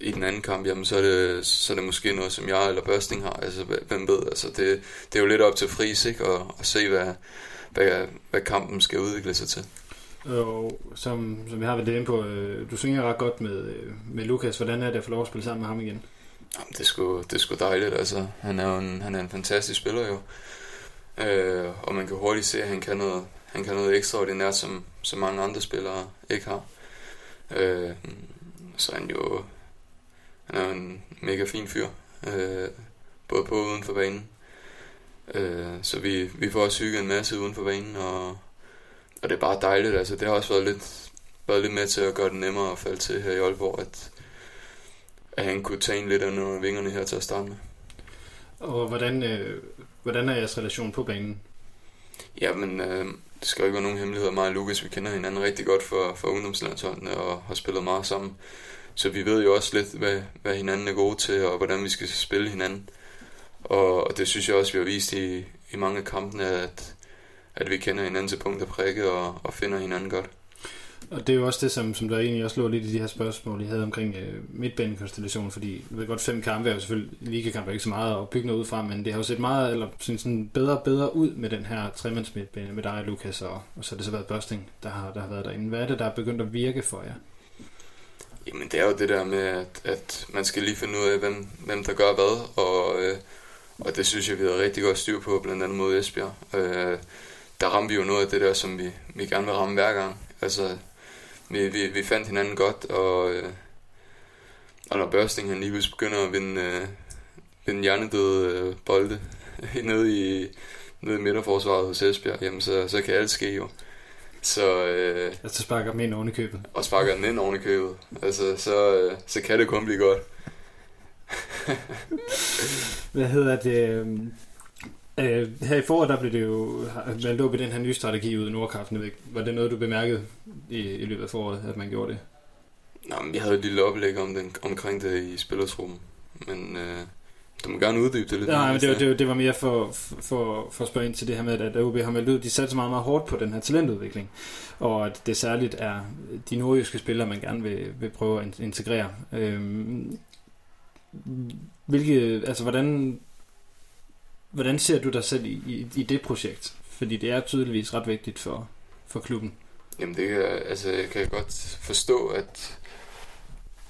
I den anden kamp, jamen, så, er det, så er det måske noget, som jeg eller Børsting har. Altså, hvem ved? Altså, det, det er jo lidt op til Friis, ikke? Og, og se, hvad, hvad, hvad kampen skal udvikle sig til. Og som, som vi har været lidt inde på, øh, du synger ret godt med, øh, med Lucas. Hvordan er det at få lov at spille sammen med ham igen? Jamen, det er sgu, det er sgu dejligt. Altså, han er jo en, han er en fantastisk spiller, jo. Øh, og man kan hurtigt se, at han kan noget, han kan noget ekstraordinært, som, som mange andre spillere ikke har. Øh, så han jo... Han er en mega fin fyr, øh, både på og uden for banen. Øh, så vi, vi får også hygget en masse uden for banen, og, og det er bare dejligt. Altså, det har også været lidt, været lidt med til at gøre det nemmere at falde til her i Aalborg, at, at han kunne tage en lidt under vingerne her til at starte med. Og hvordan, øh, hvordan er jeres relation på banen? Jamen, øh, det skal jo ikke være nogen hemmeligheder. Mig og Lucas, vi kender hinanden rigtig godt for, for ungdomslandsholdene og har spillet meget sammen. Så vi ved jo også lidt, hvad, hvad hinanden er gode til, og hvordan vi skal spille hinanden. Og, og det synes jeg også, vi har vist i, i mange af kampene, at, at vi kender hinanden til punkt og prikke og, og finder hinanden godt. Og det er jo også det, som, som der egentlig også lå lidt i de her spørgsmål, I havde omkring øh, midtbanekonstellationen, fordi ved godt fem kampe er jo selvfølgelig, ligakampe er ikke så meget at bygge noget ud fra, men det har jo set meget, eller sådan, sådan bedre og bedre ud med den her tremands midtbane med dig, Lucas, og, og så har det så været Børsting, der har, der har været derinde. Hvad er det, der er begyndt at virke for jer? Jamen det er jo det der med, at, at man skal lige finde ud af, hvem, hvem der gør hvad, og, øh, og det synes jeg, vi har rigtig godt styr på, blandt andet mod Esbjerg. Øh, der rammer vi jo noget af det der, som vi, vi gerne vil ramme hver gang. Altså, vi, vi, vi fandt hinanden godt, og, øh, og når Børsting han lige pludselig begynder at vinde, øh, vinde hjernedøde øh, bolde nede i, nede i midterforsvaret hos Esbjerg, jamen så, så kan alt ske jo. Så øh, altså sparker den ind oven i købet. Og sparker den ind oven i købet. Altså, så, øh, så kan det kun blive godt. Hvad hedder det... Her i foråret, der blev det jo valgt op i den her nye strategi ude i Nordkraften. Var det noget, du bemærkede i, i løbet af foråret, at man gjorde det? Nej, men vi havde et lille oplæg om den, omkring det i spillersrummen, men øh, du må gerne uddybe det lidt. Nej, men det var, det, det var mere for, for, for at spørge ind til det her med, at O B har meldt ud. De satte så meget, meget hårdt på den her talentudvikling, og at det særligt er de nordjyske spillere, man gerne vil, vil prøve at integrere. Øhm, hvilke, altså hvordan... Hvordan ser du dig selv i, i, i det projekt? Fordi det er tydeligvis ret vigtigt for, for klubben. Jamen det kan, altså, jeg kan godt forstå, at,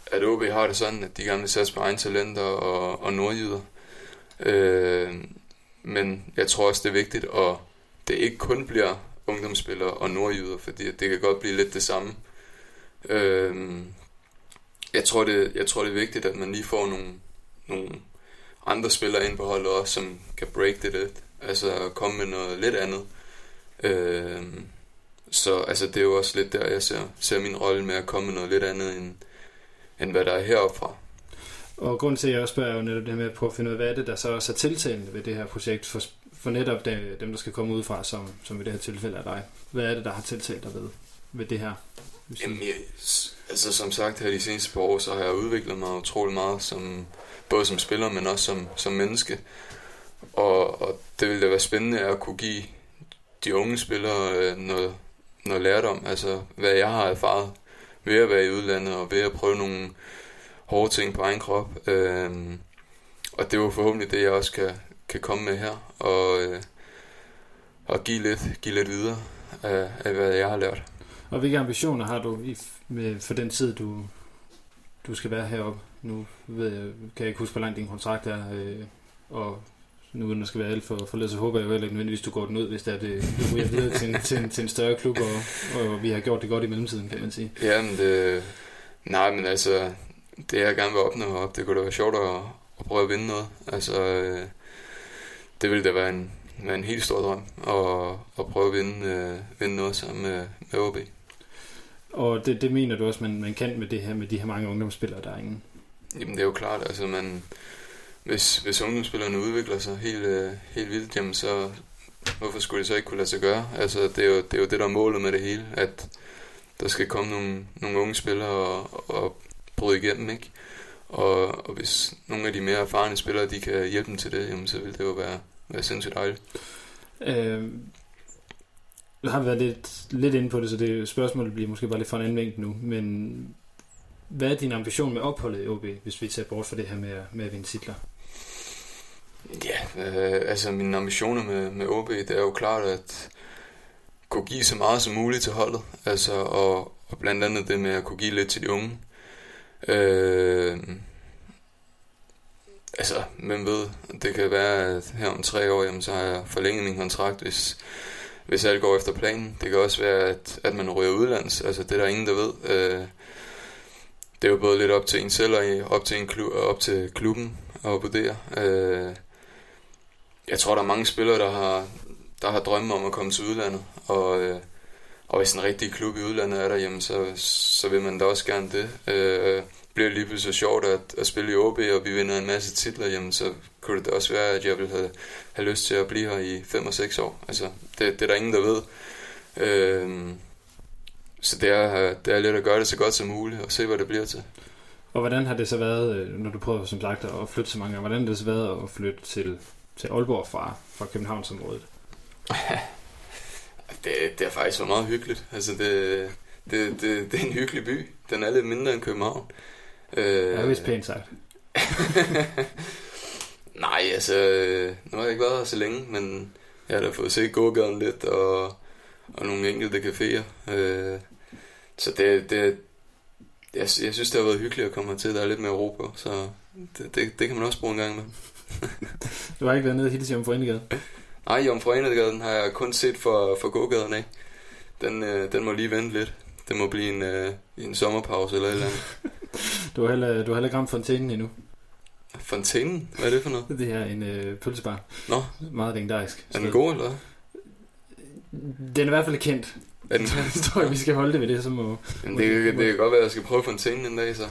at O B har det sådan, at de gerne vil satse på egne talenter og, og nordjyder. Øh, men jeg tror også, det er vigtigt, at det ikke kun bliver ungdomsspillere og nordjyder, fordi det kan godt blive lidt det samme. Øh, jeg, tror, det, jeg tror, det er vigtigt, at man lige får nogle... nogle andre spillere ind på holdet også, som kan break det lidt. Altså komme med noget lidt andet. Øh, så altså, det er jo også lidt der, jeg ser, ser min rolle med at komme med noget lidt andet, end, end hvad der er heroppe fra. Og grunden til, at jeg også spørger, er jo netop det her med at prøve at finde ud af, hvad er det, der så også er tiltalende ved det her projekt, for, for netop dem, der skal komme udefra, som, som i det her tilfælde er dig. Hvad er det, der har tiltalt dig ved, ved det her? Jamen, jeg, altså som sagt her de seneste par år, så har jeg udviklet mig utrolig meget, som, både som spiller, men også som, som menneske. Og, og det ville da være spændende at kunne give de unge spillere øh, noget, noget lærdom, altså hvad jeg har erfaret ved at være i udlandet og ved at prøve nogle hårde ting på egen krop. Øh, og det er jo forhåbentlig det, jeg også kan, kan komme med her og, øh, og give, lidt, give lidt videre af, af, hvad jeg har lært. Og hvilke ambitioner har du i, med, for den tid, du, du skal være heroppe? Nu ved jeg, kan jeg ikke huske, hvor langt din kontrakt er, øh, og nu den skal være alt for, for lidt, så håber jeg jo heller ikke nødvendigvis, du går den ud, hvis det er det, du ryger videre til, en, til, en, til en større klub, og, og vi har gjort det godt i mellemtiden, kan man sige. Jamen, det, nej, men altså, det jeg gerne vil opnå heroppe, det kunne da være sjovt at, at prøve at vinde noget. Altså, øh, det ville da være en... Det er en helt stor drøm at, at prøve at vinde, øh, vinde noget sammen med, med O B. Og det, det mener du også, man, man kan med det her med de her mange ungdomsspillere, der er ingen? Jamen det er jo klart, altså man, hvis, hvis ungdomsspillerne udvikler sig helt, øh, helt vildt, jamen så hvorfor skulle det så ikke kunne lade sig gøre? Altså det er jo det, er jo det der er målet med det hele, at der skal komme nogle, nogle unge spillere og, og bryde igennem, ikke? Og, og hvis nogle af de mere erfarne spillere, de kan hjælpe dem til det, jamen så vil det jo være... Det er sindssygt dejligt. Øh, jeg har været lidt, lidt inde på det, så det spørgsmål bliver måske bare lidt for en anden vinkel nu, men hvad er din ambition med opholdet i O B, hvis vi tager bort fra det her med, med at vinde titler? Ja, øh, altså mine ambitioner med, med O B, det er jo klart at kunne give så meget som muligt til holdet, altså og, og blandt andet det med at kunne give lidt til de unge. Øh, Altså, hvem ved, det kan være, at her om tre år, jamen, så har jeg forlænget min kontrakt, hvis, hvis alt går efter planen. Det kan også være, at, at man ryger udlands, altså det er der ingen, der ved. Øh, det er jo både lidt op til en selv og op til, en klub, op til klubben at vurdere. Øh, jeg tror, der er mange spillere, der har, der har drømme om at komme til udlandet, og, øh, og hvis en rigtig klub i udlandet er der, jamen, så, så vil man da også gerne det. Øh, bliver lige pludselig så sjovt at, at spille i O B, og vi vinder en masse titler, jamen, så kunne det også være, at jeg ville have, have lyst til at blive her i fem og seks år. Altså, det, det er der ingen, der ved. Øh, Så det er, det er lidt at gøre det så godt som muligt og se, hvad det bliver til. Og hvordan har det så været, når du prøver som sagt at flytte så mange gange, hvordan har det så været at flytte til, til Aalborg fra, fra Københavnsområdet? Ja, det, det er faktisk været meget hyggeligt. Altså det, det, det, det er en hyggelig by. Den er lidt mindre end København. Ja, det er vist pænt sagt. Nej, altså nu har jeg ikke været her så længe, men jeg har da fået set gågaden lidt og... og nogle enkelte caféer. Øh, så det, det jeg, jeg synes, det har været hyggeligt at komme hertil. Der er lidt mere ro på, så det, det, det kan man også bruge en gang med. Du har ikke været nede helt i Jomfruenegade? Nej, Jomfruenegaden har jeg kun set for, for gågaden af. Den, øh, den må lige vente lidt. Det må blive en, øh, en sommerpause eller et eller andet. Du har heller, du har heller ramt fontænen endnu. Fontænen? Hvad er det for noget? Det her er en øh, pølsebar. Nå. Meget legendarisk. Er den god, eller? Den er i hvert fald kendt. Jeg tror, at vi skal holde det ved det, så må... Jamen, det, kan, det kan godt være, at jeg skal prøve for en ting en dag, så...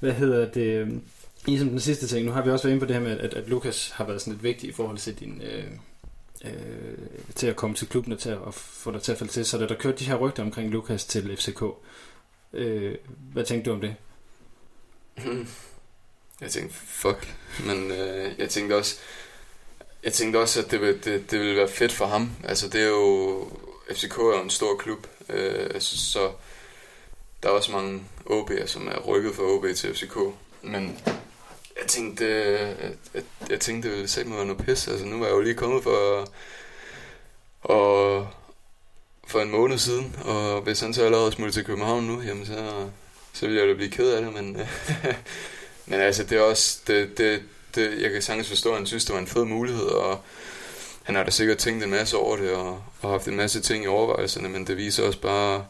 Hvad hedder det? Ligesom den sidste ting, nu har vi også været inde på det her med, at, at Lucas har været sådan lidt vigtig i forhold til din... Øh, øh, til at komme til klubben og til at og få dig til at falde til. Så da der kørte de her rygter omkring Lucas til F C K, øh, hvad tænkte du om det? Jeg tænkte, fuck. Men øh, jeg tænkte også... Jeg tænkte også, at det ville, det, det ville være fedt for ham. Altså, det er jo... F C K er jo en stor klub, øh, så der er også mange O B'er, som er rykket fra O B til F C K. Men jeg tænkte, øh, jeg, jeg tænkte det ville sætte mig noget pis. Altså, nu var jeg jo lige kommet for, og, for en måned siden, og hvis han så allerede smutter til København nu, jamen så, så ville jeg jo blive ked af det, men... men altså, det er også... Det, det, Det, jeg kan sagtens forstå, at han synes, det var en fed mulighed, og han har da sikkert tænkt en masse over det, og, og haft en masse ting i overvejelserne, men det viser også bare,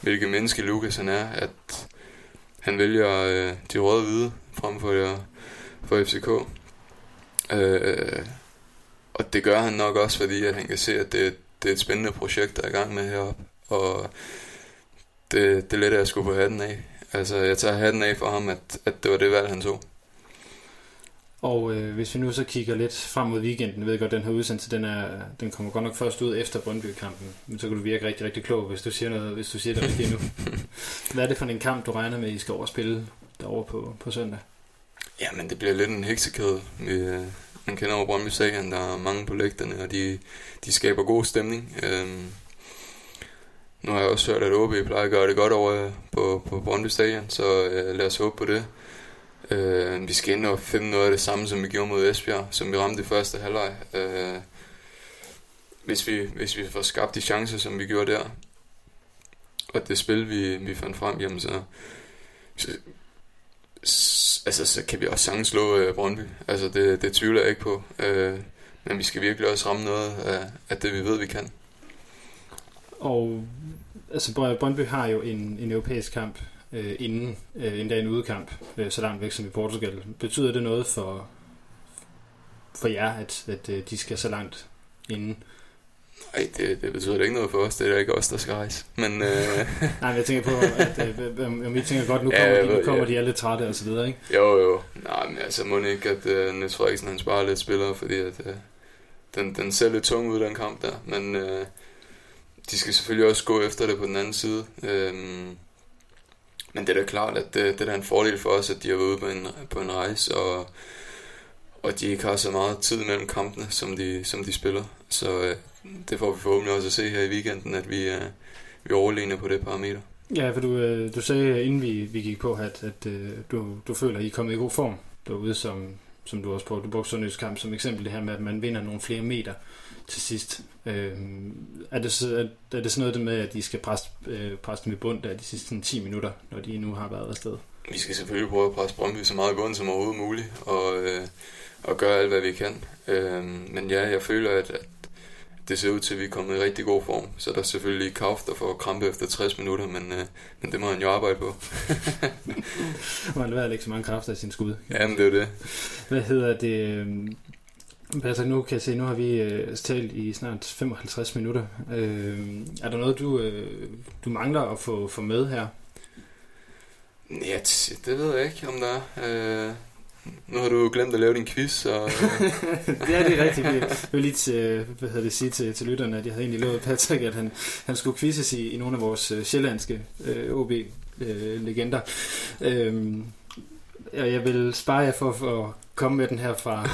hvilket menneske Lucas han er, at han vælger øh, de røde-hvide frem for, øh, for F C K. Øh, og det gør han nok også, fordi at han kan se, at det, det er et spændende projekt, der er i gang med heroppe, og det, det er lidt, at jeg skulle på hatten af. Altså, jeg tager hatten af for ham, at, at det var det valg, han tog. Og øh, hvis vi nu så kigger lidt frem mod weekenden, ved jeg godt, den her udsendelse, den, er, den kommer godt nok først ud efter Brøndby-kampen, men så kan du virke rigtig, rigtig klog, hvis du siger noget, hvis du siger det rigtigt nu. Hvad er det for en kamp, du regner med, I skal overspille derovre på, på søndag? Jamen, det bliver lidt en heksekæde. Øh, man kender over Brøndby Stadion, der er mange på lægterne, og de, de skaber god stemning. Øh, nu har jeg også hørt, at O B plejer at gøre det godt over på, på Brøndby Stadion, så øh, lad os håbe på det. Uh, vi skal ind og finde noget af det samme, som vi gjorde mod Esbjerg, som vi ramte i første halvleg. Uh, hvis, vi, hvis vi får skabt de chancer, som vi gjorde der, og det spil, vi, vi fandt frem, jamen så, så, altså, så kan vi også sagtens slå uh, Brøndby. Altså, det, det tvivler jeg ikke på. Uh, men vi skal virkelig også ramme noget af, af det, vi ved, vi kan. Og altså, Brøndby har jo en, en europæisk kamp, Øh, inden øh, endda en udekamp øh, så langt væk som i Portugal. Betyder det noget for for jer, at, at øh, de skal så langt inden? Nej, det, det betyder det ikke noget for os. Det er da ikke os, der skal rejse. Men, øh... Nej, men jeg tænker på, at øh, om I tænker godt, nu kommer, ja, de, nu kommer ja. de alle trætte og så videre, ikke? Jo, jo. Nej, men altså må ikke, at øh, Niels Frederiksen han sparer lidt spillere, fordi at, øh, den, den ser lidt tung ud, den kamp der. Men øh, de skal selvfølgelig også gå efter det på den anden side. Øh, Men det er da klart, at det, det er en fordel for os, at de har været ude på en, på en rejse, og, og de ikke har så meget tid mellem kampene, som de, som de spiller. Så øh, det får vi forhåbentlig også at se her i weekenden, at vi, øh, vi overlener på det parameter. Ja, for du, øh, du sagde, inden vi, vi gik på, at, at øh, du, du føler, at I er kommet i god form derude, som, som du også prøvede. Du brugte Sønderjysk-kamp som eksempel det her med, at man vinder nogle flere meter til sidst. Øh, er, det så, er, er det sådan noget det med, at de skal presse, øh, presse dem i bund der de sidste sådan, ti minutter, når de nu har været afsted? Vi skal selvfølgelig prøve at presse Brøndby så meget i bund som overhovedet muligt, og, øh, og gøre alt, hvad vi kan. Øh, men ja, jeg føler, at, at det ser ud til, at vi er kommet i rigtig god form. Så der er selvfølgelig Kauf, der får krampe efter tres minutter, men, øh, men det må han jo arbejde på. Og han lader ikke så mange kræfter i sin skud. Jamen, det er det. Hvad hedder det? Patrick, nu kan jeg se, nu har vi øh, talt i snart femoghalvtreds minutter. Øh, er der noget, du, øh, du mangler at få, få med her? Ja, det ved jeg ikke, om der er. Øh, nu har du glemt at lave din quiz. Og, øh. Ja, det er rigtigt. Jeg vil lige til, hvad hedder det, sige til, til lytterne, at jeg havde egentlig lovet Patrick, at han, han skulle quizzes i, i nogle af vores øh, sjællandske øh, O B-legender. Øh, øh, og jeg vil spare jer for, for at komme med den her fra,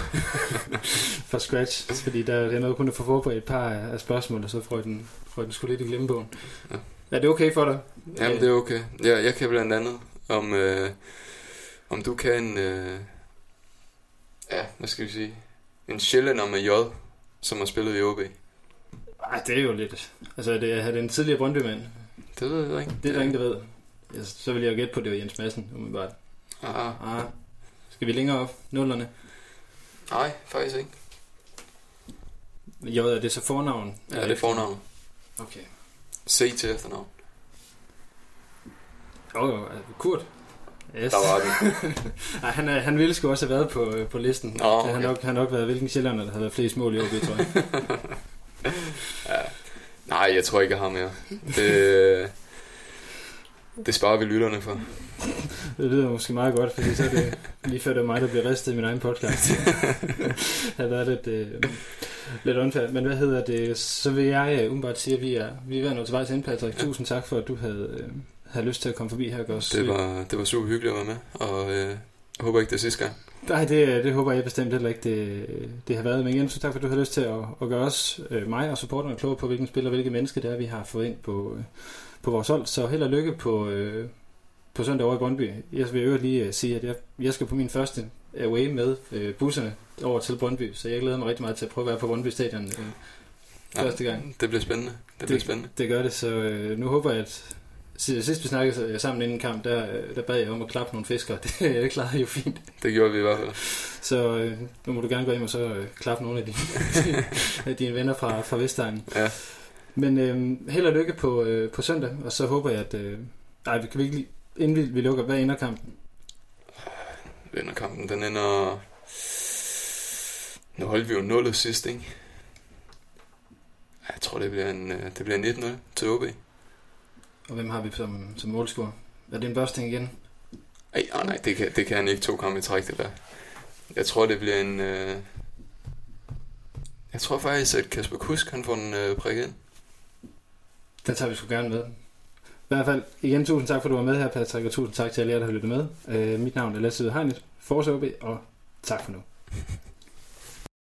fra scratch, fordi der er noget kun at få forberedt et par af spørgsmål, og så får jeg den, får jeg den sgu lidt i glemmebogen. Ja. Er det okay for dig? Jamen, det er okay. Ja, jeg kan blandt andet, om, øh, om du kan en, øh, ja, hvad skal vi sige, en sjællander med J, som har spillet i O B. Ej, det er jo lidt. Altså, er det, er det en tidligere Brøndby-mand? Det ved jeg ikke. Det er der ingen, der ved. Ja, så vil jeg jo gætte på, det var Jens Madsen, umiddelbart. Ah. Ah. Skal vi længere op? Nullerne? Nej, faktisk ikke. J, er det så fornavn? Ja, det er fornavn. Okay. C til efternavn. Åh, oh, Kurt. Yes. Der var det. Ej, han, han ville sgu også have været på, på listen. Nå, okay. Han har nok, han nok været, hvilken sjællander der havde været flest mål i O B, tror jeg. Ja. Nej, jeg tror ikke, jeg har mere. Det, det sparer vi lytterne for. Det lyder måske meget godt, fordi så er det lige før det er mig, der bliver ristet i min egen podcast. Det har været lidt, øh, lidt undfærd. Men hvad hedder det? Så vil jeg umiddelbart sige, at vi er, vi er ved at nå til vejs ende, Patrick. Tusind tak for, at du havde... Øh, havde lyst til at komme forbi her og gøre os. Det var, det var super hyggeligt at være med, og øh, jeg håber ikke, det er sidste gang. Nej, det, det håber jeg bestemt heller ikke, det, det har været. Men igen, så tak for, at du har lyst til at, at gøre os, øh, mig og supporterne, klogere på, hvilken spiller og hvilke mennesker det er, vi har fået ind på, øh, på vores hold. Så held og lykke på, øh, på søndag over i Brøndby. Jeg vil jo lige sige, at jeg, jeg skal på min første away med øh, busserne over til Brøndby, så jeg glæder mig rigtig meget til at prøve at være på Brøndby Stadion øh, første gang. Ja, det bliver spændende. Det, det bliver spændende. Det gør det, så øh, nu håber jeg, at sidst vi snakkede sammen inden kamp, der, der bad jeg om at klappe nogle fiskere. Det, det klarede jo fint. Det gjorde vi i hvert fald. Så øh, nu må du gerne gå hjem og så øh, klappe nogle af, de, af dine venner fra, fra Vestegnen. Ja. Men øh, held og lykke på, øh, på søndag, og så håber jeg, at... Øh, nej, vi kan vi ikke lige... Inden vi, vi lukker, hvad ender kampen? Hvad ender kampen? Den ender... Nu holdt vi jo nullet sidst, ikke? Jeg tror, det bliver en, det bliver en et nul til O B. Og hvem har vi som, som målscorer? Er det en Børsting igen? Ej, oh nej, det kan, det kan han ikke to kampe i træk, det der. Jeg tror, det bliver en... Øh... Jeg tror faktisk, at Kasper Kusk, han får den øh, prik ind. Den tager vi sgu gerne med. I hvert fald, igen, tusind tak, for du var med her, Patrick, og tusind tak til alle jer, der har lyttet med. Øh, mit navn er Lasse Yudhegnet, Forza O B, og tak for nu.